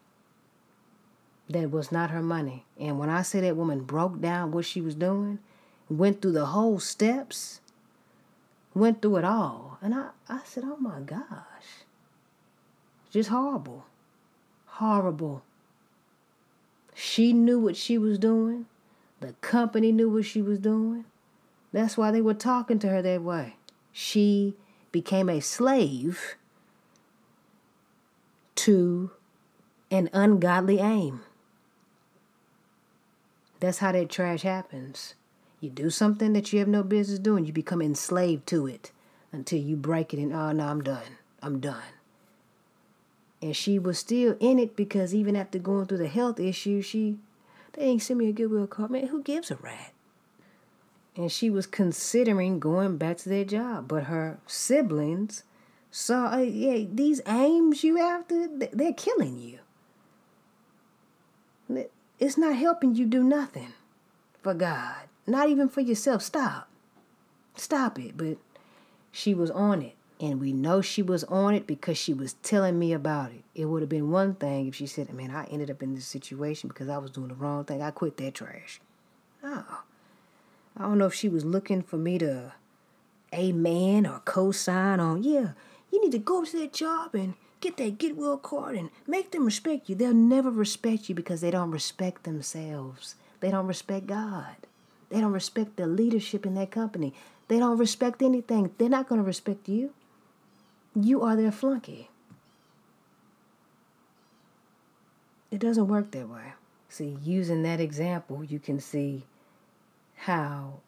That was not her money. And when I say that woman broke down what she was doing, went through the whole steps, went through it all. And I, I said, oh my gosh, just horrible. Horrible. She knew what she was doing. The company knew what she was doing. That's why they were talking to her that way. She became a slave to an ungodly aim. That's how that trash happens. You do something that you have no business doing. You become enslaved to it until you break it and, oh, no, I'm done. I'm done. And she was still in it because even after going through the health issue, she, they ain't send me a Goodwill card. Man, who gives a rat? And she was considering going back to their job. But her siblings saw, uh, yeah, these aims you after, they're killing you. It's not helping you do nothing for God. Not even for yourself. Stop. Stop it. But she was on it. And we know she was on it because she was telling me about it. It would have been one thing if she said, man, I ended up in this situation because I was doing the wrong thing. I quit that trash. No. I don't know if she was looking for me to amen or co-sign on, yeah, you need to go to that job and get that Goodwill card and make them respect you. They'll never respect you because they don't respect themselves. They don't respect God. They don't respect the leadership in that company. They don't respect anything. They're not going to respect you. You are their flunky. It doesn't work that way. See, using that example, you can see how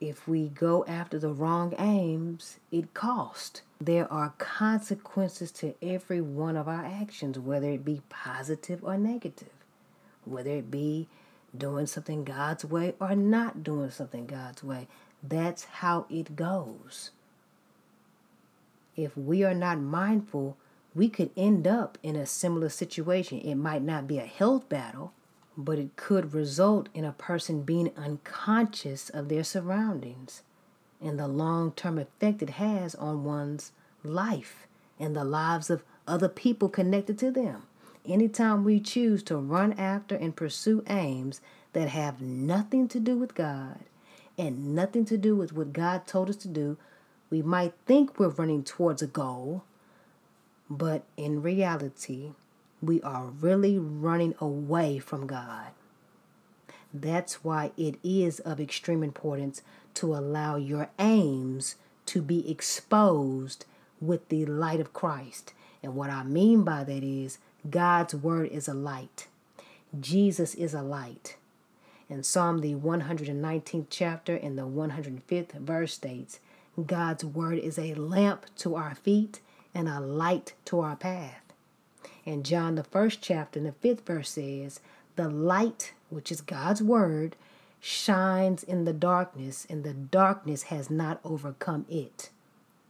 if we go after the wrong aims, it costs. There are consequences to every one of our actions, whether it be positive or negative, whether it be doing something God's way or not doing something God's way. That's how it goes. If we are not mindful, we could end up in a similar situation. It might not be a health battle, but it could result in a person being unconscious of their surroundings and the long-term effect it has on one's life and the lives of other people connected to them. Anytime we choose to run after and pursue aims that have nothing to do with God and nothing to do with what God told us to do, we might think we're running towards a goal, but in reality, we are really running away from God. That's why it is of extreme importance to allow your aims to be exposed with the light of Christ. And what I mean by that is God's word is a light. Jesus is a light. And Psalm the one hundred nineteenth chapter and the one hundred fifth verse states, God's word is a lamp to our feet and a light to our path. And John the first chapter and the fifth verse says, the light, which is God's word, shines in the darkness, and the darkness has not overcome it.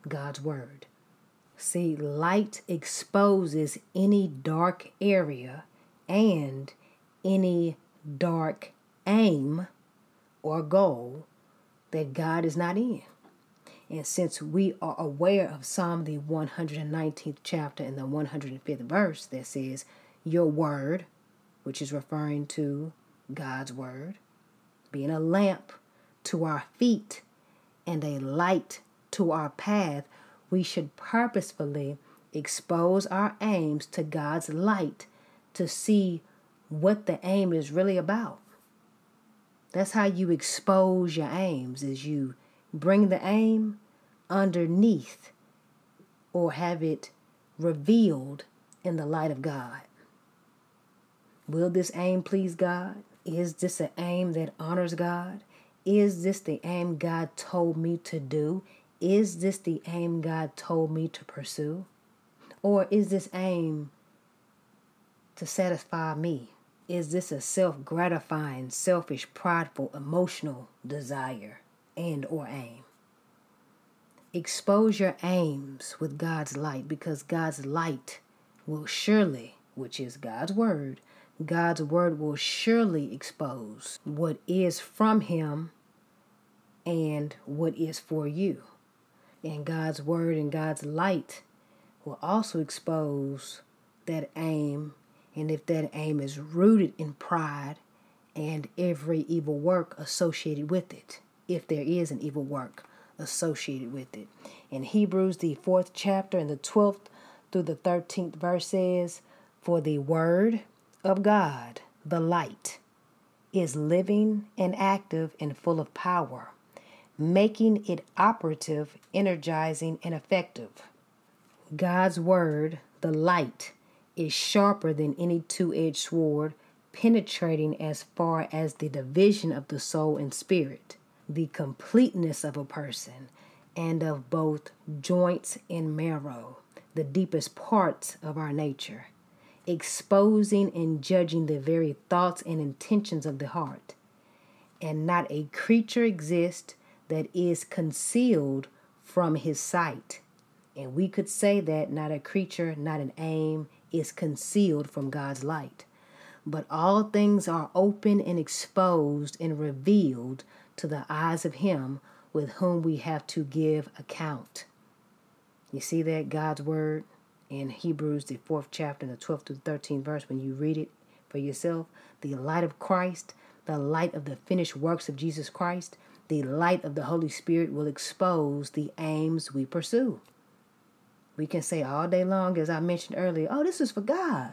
God's word. See, light exposes any dark area and any dark aim or goal that God is not in. And since we are aware of Psalm the one hundred nineteenth chapter and the one hundred fifth verse that says, your word, which is referring to God's word, being a lamp to our feet and a light to our path, we should purposefully expose our aims to God's light to see what the aim is really about. That's how you expose your aims, is you bring the aim underneath or have it revealed in the light of God. Will this aim please God? Is this an aim that honors God? Is this the aim God told me to do? Is this the aim God told me to pursue? Or is this aim to satisfy me? Is this a self-gratifying, selfish, prideful, emotional desire and or aim? Expose your aims with God's light, because God's light will surely, which is God's word, God's word will surely expose what is from him and what is for you. And God's word and God's light will also expose that aim. And if that aim is rooted in pride and every evil work associated with it, if there is an evil work associated with it. In Hebrews, the fourth chapter and the twelfth through the thirteenth verse says, "For the word of God, the light, is living and active and full of power, making it operative, energizing, and effective." God's word, the light, is sharper than any two-edged sword, penetrating as far as the division of the soul and spirit, the completeness of a person, and of both joints and marrow, the deepest parts of our nature, exposing and judging the very thoughts and intentions of the heart. And not a creature exists that is concealed from his sight. And we could say that not a creature, not an aim, is concealed from God's light. But all things are open and exposed and revealed to the eyes of him with whom we have to give account. You see that? God's word in Hebrews, the fourth chapter, the twelfth through the thirteenth verse, when you read it for yourself, the light of Christ, the light of the finished works of Jesus Christ, the light of the Holy Spirit will expose the aims we pursue. We can say all day long, as I mentioned earlier, oh, this is for God.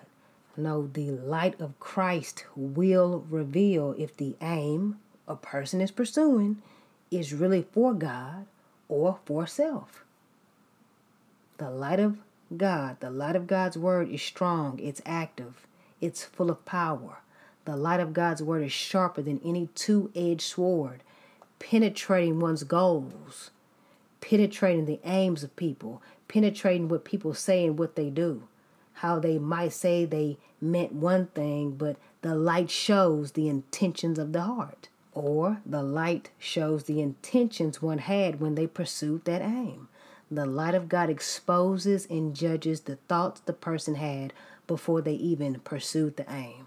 No, the light of Christ will reveal if the aim a person is pursuing is really for God or for self. The light of God, the light of God's word is strong, it's active, it's full of power. The light of God's word is sharper than any two-edged sword, penetrating one's goals, penetrating the aims of people, penetrating what people say and what they do, how they might say they meant one thing, but the light shows the intentions of the heart. Or the light shows the intentions one had when they pursued that aim. The light of God exposes and judges the thoughts the person had before they even pursued the aim,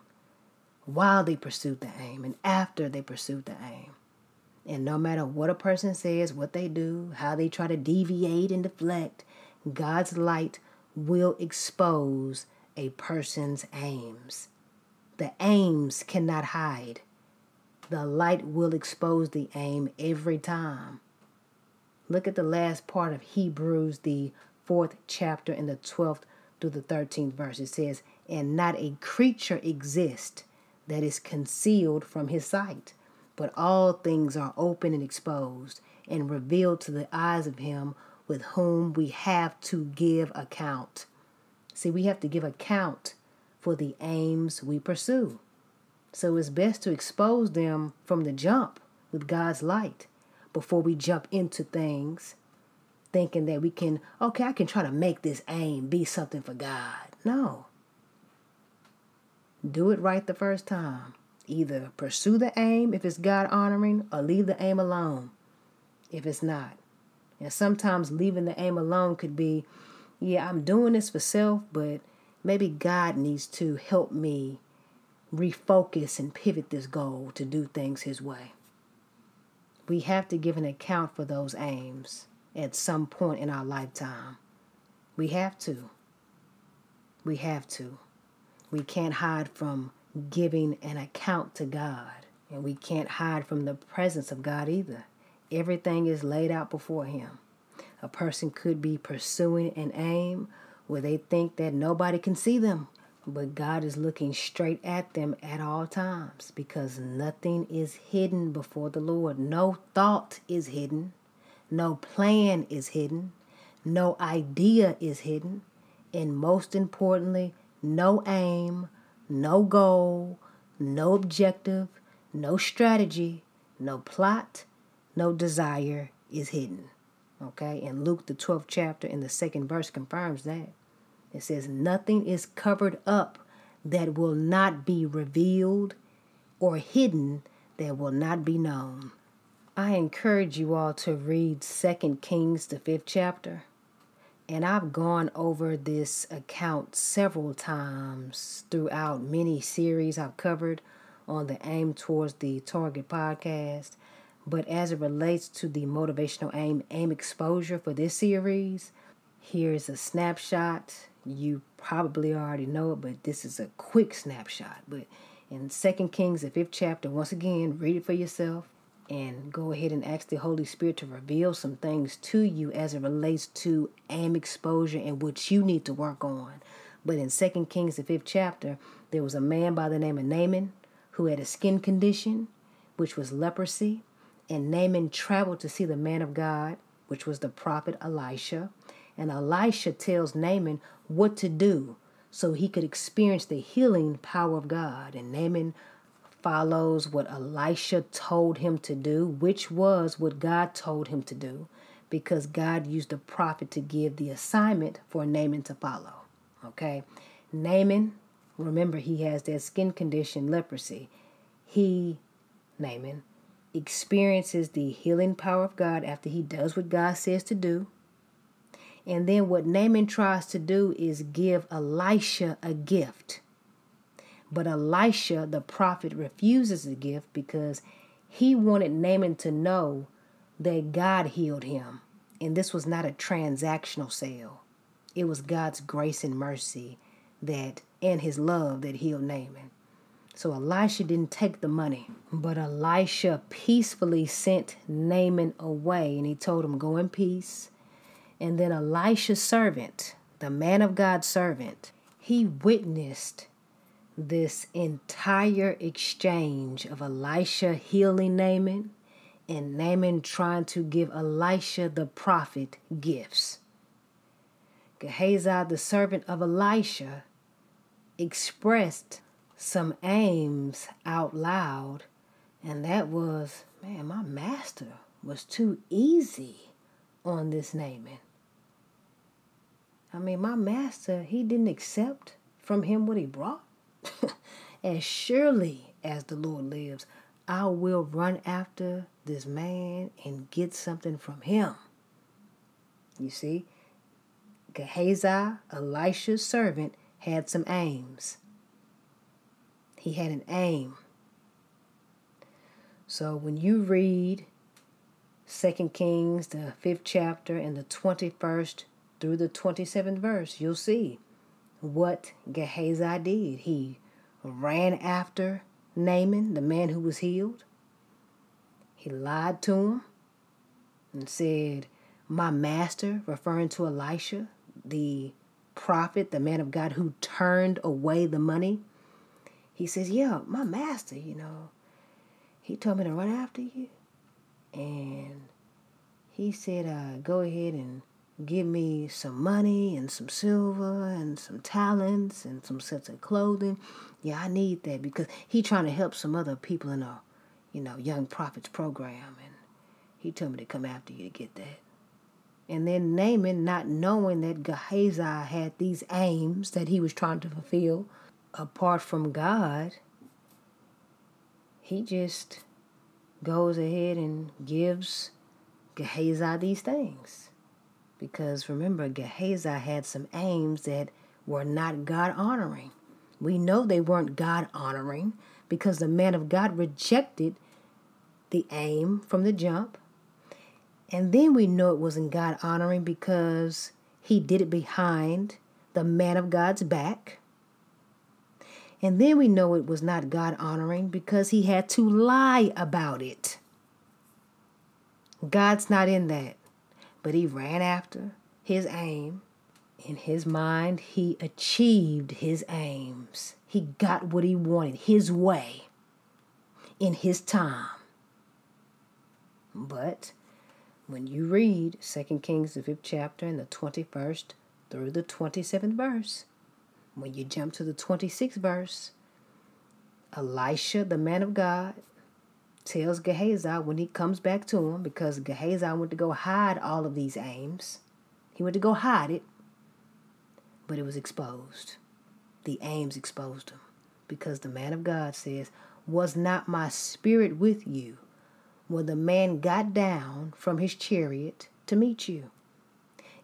while they pursued the aim, and after they pursued the aim. And no matter what a person says, what they do, how they try to deviate and deflect, God's light will expose a person's aims. The aims cannot hide. The light will expose the aim every time. Look at the last part of Hebrews, the fourth chapter and the twelfth through the thirteenth verse. It says, "And not a creature exists that is concealed from his sight, but all things are open and exposed and revealed to the eyes of him with whom we have to give account." See, we have to give account for the aims we pursue. So it's best to expose them from the jump with God's light before we jump into things thinking that we can, okay, I can try to make this aim be something for God. No. Do it right the first time. Either pursue the aim if it's God honoring, or leave the aim alone if it's not. And sometimes leaving the aim alone could be, yeah, I'm doing this for self, but maybe God needs to help me refocus and pivot this goal to do things his way. We have to give an account for those aims at some point in our lifetime. We have to. We have to. We can't hide from giving an account to God. And we can't hide from the presence of God either. Everything is laid out before him. A person could be pursuing an aim where they think that nobody can see them. But God is looking straight at them at all times, because nothing is hidden before the Lord. No thought is hidden. No plan is hidden. No idea is hidden. And most importantly, no aim, no goal, no objective, no strategy, no plot, no desire is hidden. Okay? And Luke, the twelfth chapter and the second verse confirms that. It says, "Nothing is covered up that will not be revealed, or hidden that will not be known." I encourage you all to read Second Kings, the fifth chapter. And I've gone over this account several times throughout many series I've covered on the Aim Towards the Target podcast. But as it relates to the motivational aim, aim exposure for this series, here's a snapshot. You probably already know it, but this is a quick snapshot. But in Second Kings, the fifth chapter, once again, read it for yourself. And go ahead and ask the Holy Spirit to reveal some things to you as it relates to aim exposure and what you need to work on. But in Second Kings, the fifth chapter, there was a man by the name of Naaman who had a skin condition, which was leprosy. And Naaman traveled to see the man of God, which was the prophet Elisha. And Elisha tells Naaman what to do so he could experience the healing power of God. And Naaman follows what Elisha told him to do, which was what God told him to do, because God used the prophet to give the assignment for Naaman to follow. Okay, Naaman, remember he has that skin condition, leprosy. He, Naaman, experiences the healing power of God after he does what God says to do. And then what Naaman tries to do is give Elisha a gift. But Elisha, the prophet, refuses the gift because he wanted Naaman to know that God healed him. And this was not a transactional sale. It was God's grace and mercy that and his love that healed Naaman. So Elisha didn't take the money. But Elisha peacefully sent Naaman away, and he told him, go in peace. And then Elisha's servant, the man of God's servant, he witnessed this entire exchange of Elisha healing Naaman and Naaman trying to give Elisha the prophet gifts. Gehazi, the servant of Elisha, expressed some aims out loud, and that was, man, my master was too easy on this Naaman. I mean, my master, he didn't accept from him what he brought. As surely as the Lord lives, I will run after this man and get something from him. You see, Gehazi, Elisha's servant, had some aims. He had an aim. So when you read Second Kings, the fifth chapter, and the twenty-first through the twenty-seventh verse, you'll see what Gehazi did. He ran after Naaman, the man who was healed. He lied to him and said, my master, referring to Elisha, the prophet, the man of God who turned away the money. He says, yeah, my master, you know, he told me to run after you. And he said, uh, go ahead and give me some money and some silver and some talents and some sets of clothing. Yeah, I need that because he trying to help some other people in a, you know, Young Prophets program. And he told me to come after you to get that. And then Naaman, not knowing that Gehazi had these aims that he was trying to fulfill apart from God, he just goes ahead and gives Gehazi these things. Because remember, Gehazi had some aims that were not God-honoring. We know they weren't God-honoring because the man of God rejected the aim from the jump. And then we know it wasn't God-honoring because he did it behind the man of God's back. And then we know it was not God-honoring because he had to lie about it. God's not in that. But he ran after his aim. In his mind, he achieved his aims. He got what he wanted, his way, in his time. But when you read Second Kings, the fifth chapter, and the twenty-first through the twenty-seventh verse, when you jump to the twenty-sixth verse, Elisha, the man of God, tells Gehazi when he comes back to him, because Gehazi went to go hide all of these aims. He went to go hide it, but it was exposed. The aims exposed him because the man of God says, was not my spirit with you when the man got down from his chariot to meet you?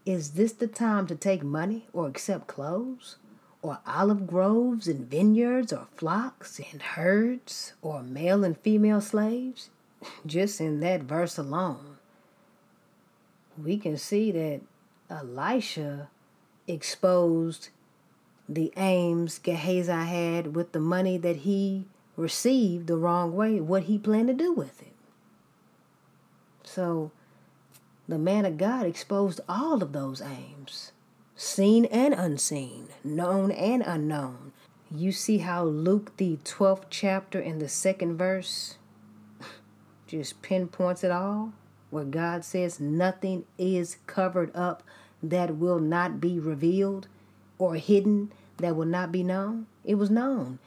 Is this the time to take money or accept clothes or olive groves and vineyards or flocks and herds or male and female slaves? Just in that verse alone, we can see that Elisha exposed the aims Gehazi had with the money that he received the wrong way, what he planned to do with it. So the man of God exposed all of those aims, seen and unseen, known and unknown. You see how Luke, the twelfth chapter and the second verse, just pinpoints it all, where God says nothing is covered up that will not be revealed or hidden that will not be known. It was known.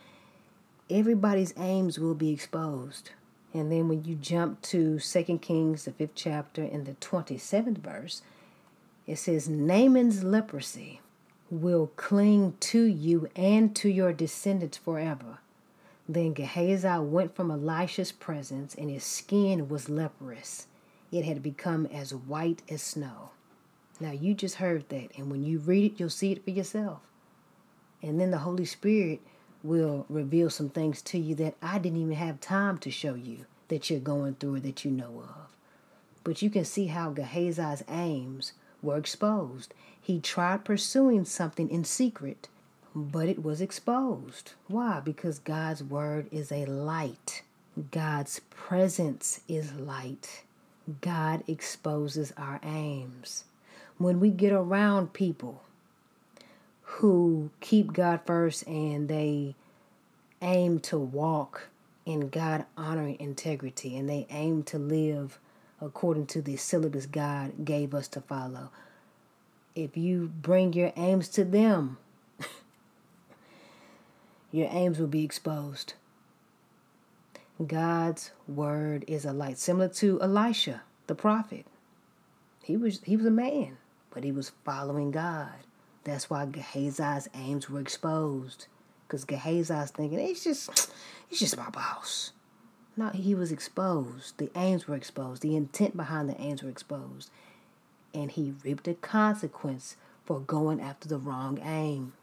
Everybody's aims will be exposed. And then when you jump to Second Kings, the fifth chapter and the twenty-seventh verse, it says, Naaman's leprosy will cling to you and to your descendants forever. Then Gehazi went from Elisha's presence, and his skin was leprous. It had become as white as snow. Now, you just heard that, and when you read it, you'll see it for yourself. And then the Holy Spirit will reveal some things to you that I didn't even have time to show you that you're going through or that you know of. But you can see how Gehazi's aims were exposed. He tried pursuing something in secret, but it was exposed. Why? Because God's word is a light. God's presence is light. God exposes our aims. When we get around people who keep God first and they aim to walk in God-honoring integrity and they aim to live according to the syllabus God gave us to follow, if you bring your aims to them, your aims will be exposed. God's word is a light. Similar to Elisha, the prophet. He was, he was a man, but he was following God. That's why Gehazi's aims were exposed. Because Gehazi's thinking, it's just, it's just my boss. No, he was exposed. The aims were exposed. The intent behind the aims were exposed. And he reaped a consequence for going after the wrong aim.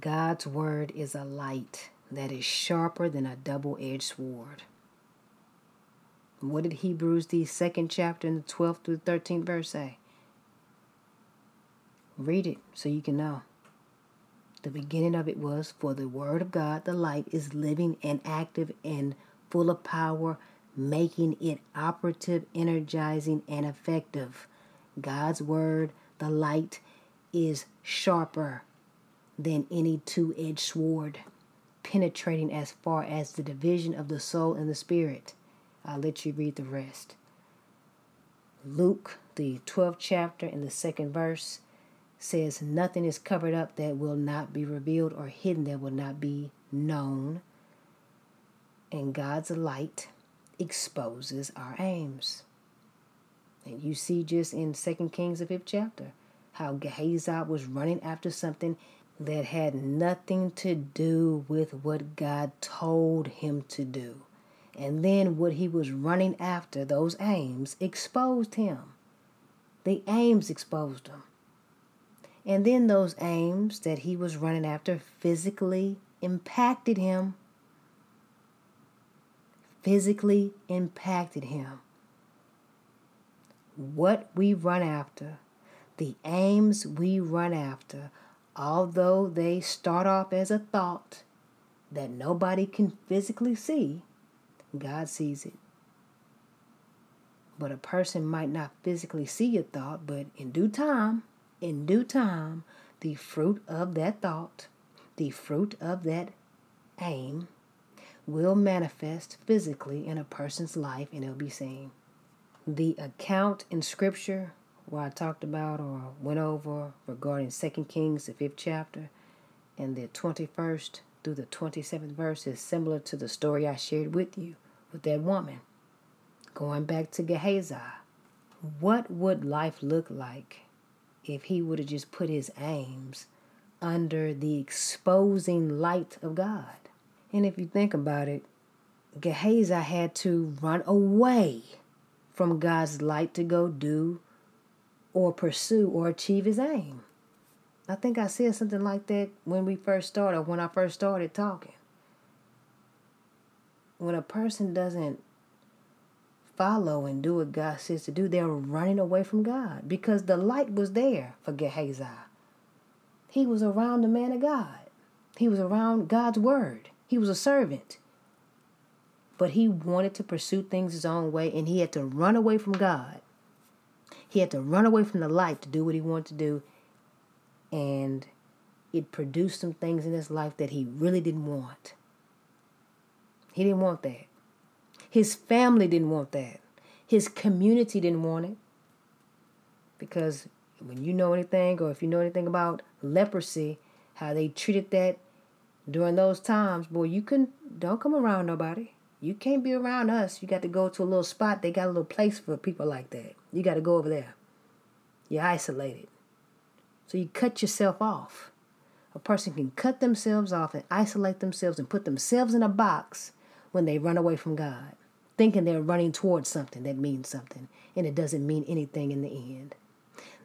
God's word is a light that is sharper than a double-edged sword. What did Hebrews, the second chapter and the twelfth through thirteenth verse say? Read it so you can know. The beginning of it was, for the word of God, the light, is living and active and full of power, making it operative, energizing, and effective. God's word, the light, is sharper than any two-edged sword, penetrating as far as the division of the soul and the spirit. I'll let you read the rest. Luke, the twelfth chapter and the second verse, says nothing is covered up that will not be revealed or hidden that will not be known. And God's light exposes our aims. And you see just in Second Kings, the fifth chapter, how Gehazi was running after something that had nothing to do with what God told him to do. And then what he was running after, those aims, exposed him. The aims exposed him. And then those aims that he was running after physically impacted him. Physically impacted him. What we run after, the aims we run after, although they start off as a thought that nobody can physically see, God sees it. But a person might not physically see a thought, but in due time, in due time, the fruit of that thought, the fruit of that aim, will manifest physically in a person's life and it'll be seen. The account in Scripture where I talked about or went over regarding Second Kings, the fifth chapter, and the twenty-first through the twenty-seventh verse is similar to the story I shared with you with that woman. Going back to Gehazi, what would life look like if he would have just put his aims under the exposing light of God? And if you think about it, Gehazi had to run away from God's light to go do or pursue or achieve his aim. I think I said something like that when we first started, when I first started talking. When a person doesn't follow and do what God says to do, they're running away from God, because the light was there for Gehazi. He was around the man of God. He was around God's word. He was a servant. But he wanted to pursue things his own way, and he had to run away from God. He had to run away from the light to do what he wanted to do, and it produced some things in his life that he really didn't want. He didn't want that. His family didn't want that. His community didn't want it. Because when you know anything, or if you know anything about leprosy, how they treated that during those times, boy, you can, don't come around nobody. You can't be around us. You got to go to a little spot. They got a little place for people like that. You got to go over there. You're isolated. So you cut yourself off. A person can cut themselves off and isolate themselves and put themselves in a box when they run away from God, thinking they're running towards something that means something, and it doesn't mean anything in the end.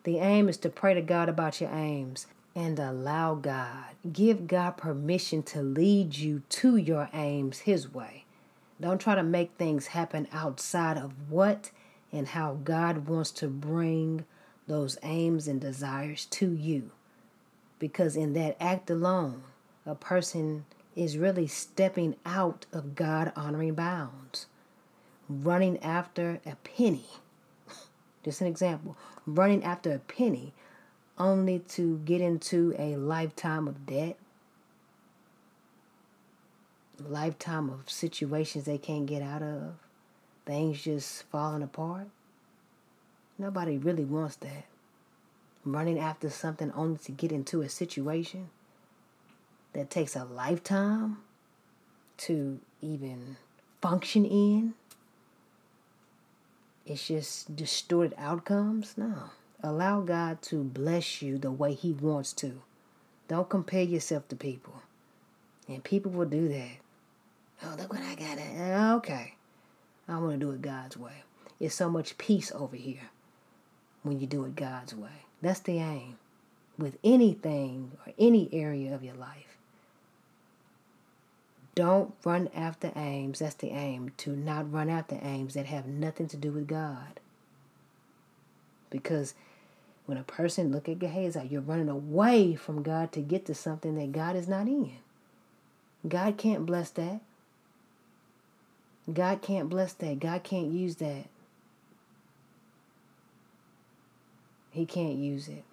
The aim is to pray to God about your aims and allow God. Give God permission to lead you to your aims his way. Don't try to make things happen outside of what and how God wants to bring those aims and desires to you. Because in that act alone, a person is really stepping out of God-honoring bounds. Running after a penny. Just an example. Running after a penny only to get into a lifetime of debt. Lifetime of situations they can't get out of, things just falling apart. Nobody really wants that. Running after something only to get into a situation that takes a lifetime to even function in. It's just distorted outcomes. No. Allow God to bless you the way he wants to. Don't compare yourself to people. And people will do that. Oh, look what I got. Okay. I want to do it God's way. There's so much peace over here when you do it God's way. That's the aim with anything or any area of your life. Don't run after aims. That's the aim, to not run after aims that have nothing to do with God. Because when a person, look at Gehazi, you're running away from God to get to something that God is not in. God can't bless that. God can't bless that. God can't use that. He can't use it.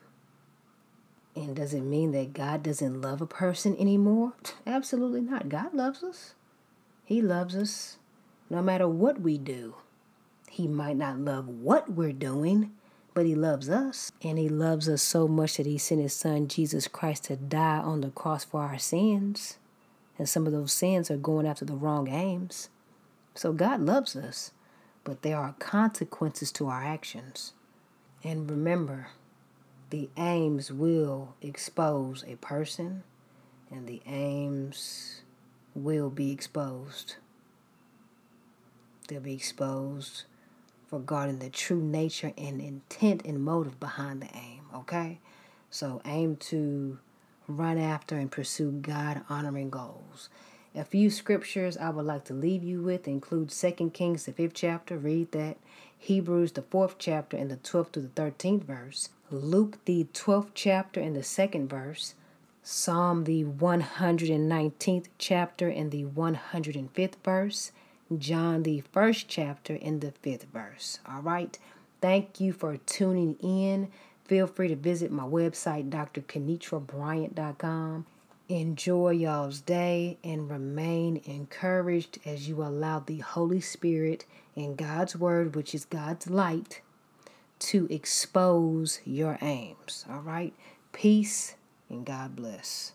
And does it mean that God doesn't love a person anymore? Absolutely not. God loves us. He loves us no matter what we do. He might not love what we're doing, but he loves us. And he loves us so much that he sent his son, Jesus Christ, to die on the cross for our sins. And some of those sins are going after the wrong aims. So God loves us, but there are consequences to our actions. And remember, the aims will expose a person, and the aims will be exposed. They'll be exposed regarding the true nature and intent and motive behind the aim, okay? So aim to run after and pursue God-honoring goals. A few scriptures I would like to leave you with include Second Kings, the fifth chapter, read that. Hebrews, the fourth chapter, and the twelfth through the thirteenth verse. Luke, the twelfth chapter, and the second verse. Psalm, the one hundred nineteenth chapter, and the one hundred fifth verse. John, the first chapter, and the fifth verse. All right. Thank you for tuning in. Feel free to visit my website, Doctor Kenitra Bryant dot com. Enjoy y'all's day and remain encouraged as you allow the Holy Spirit and God's Word, which is God's light, to expose your aims. All right? Peace and God bless.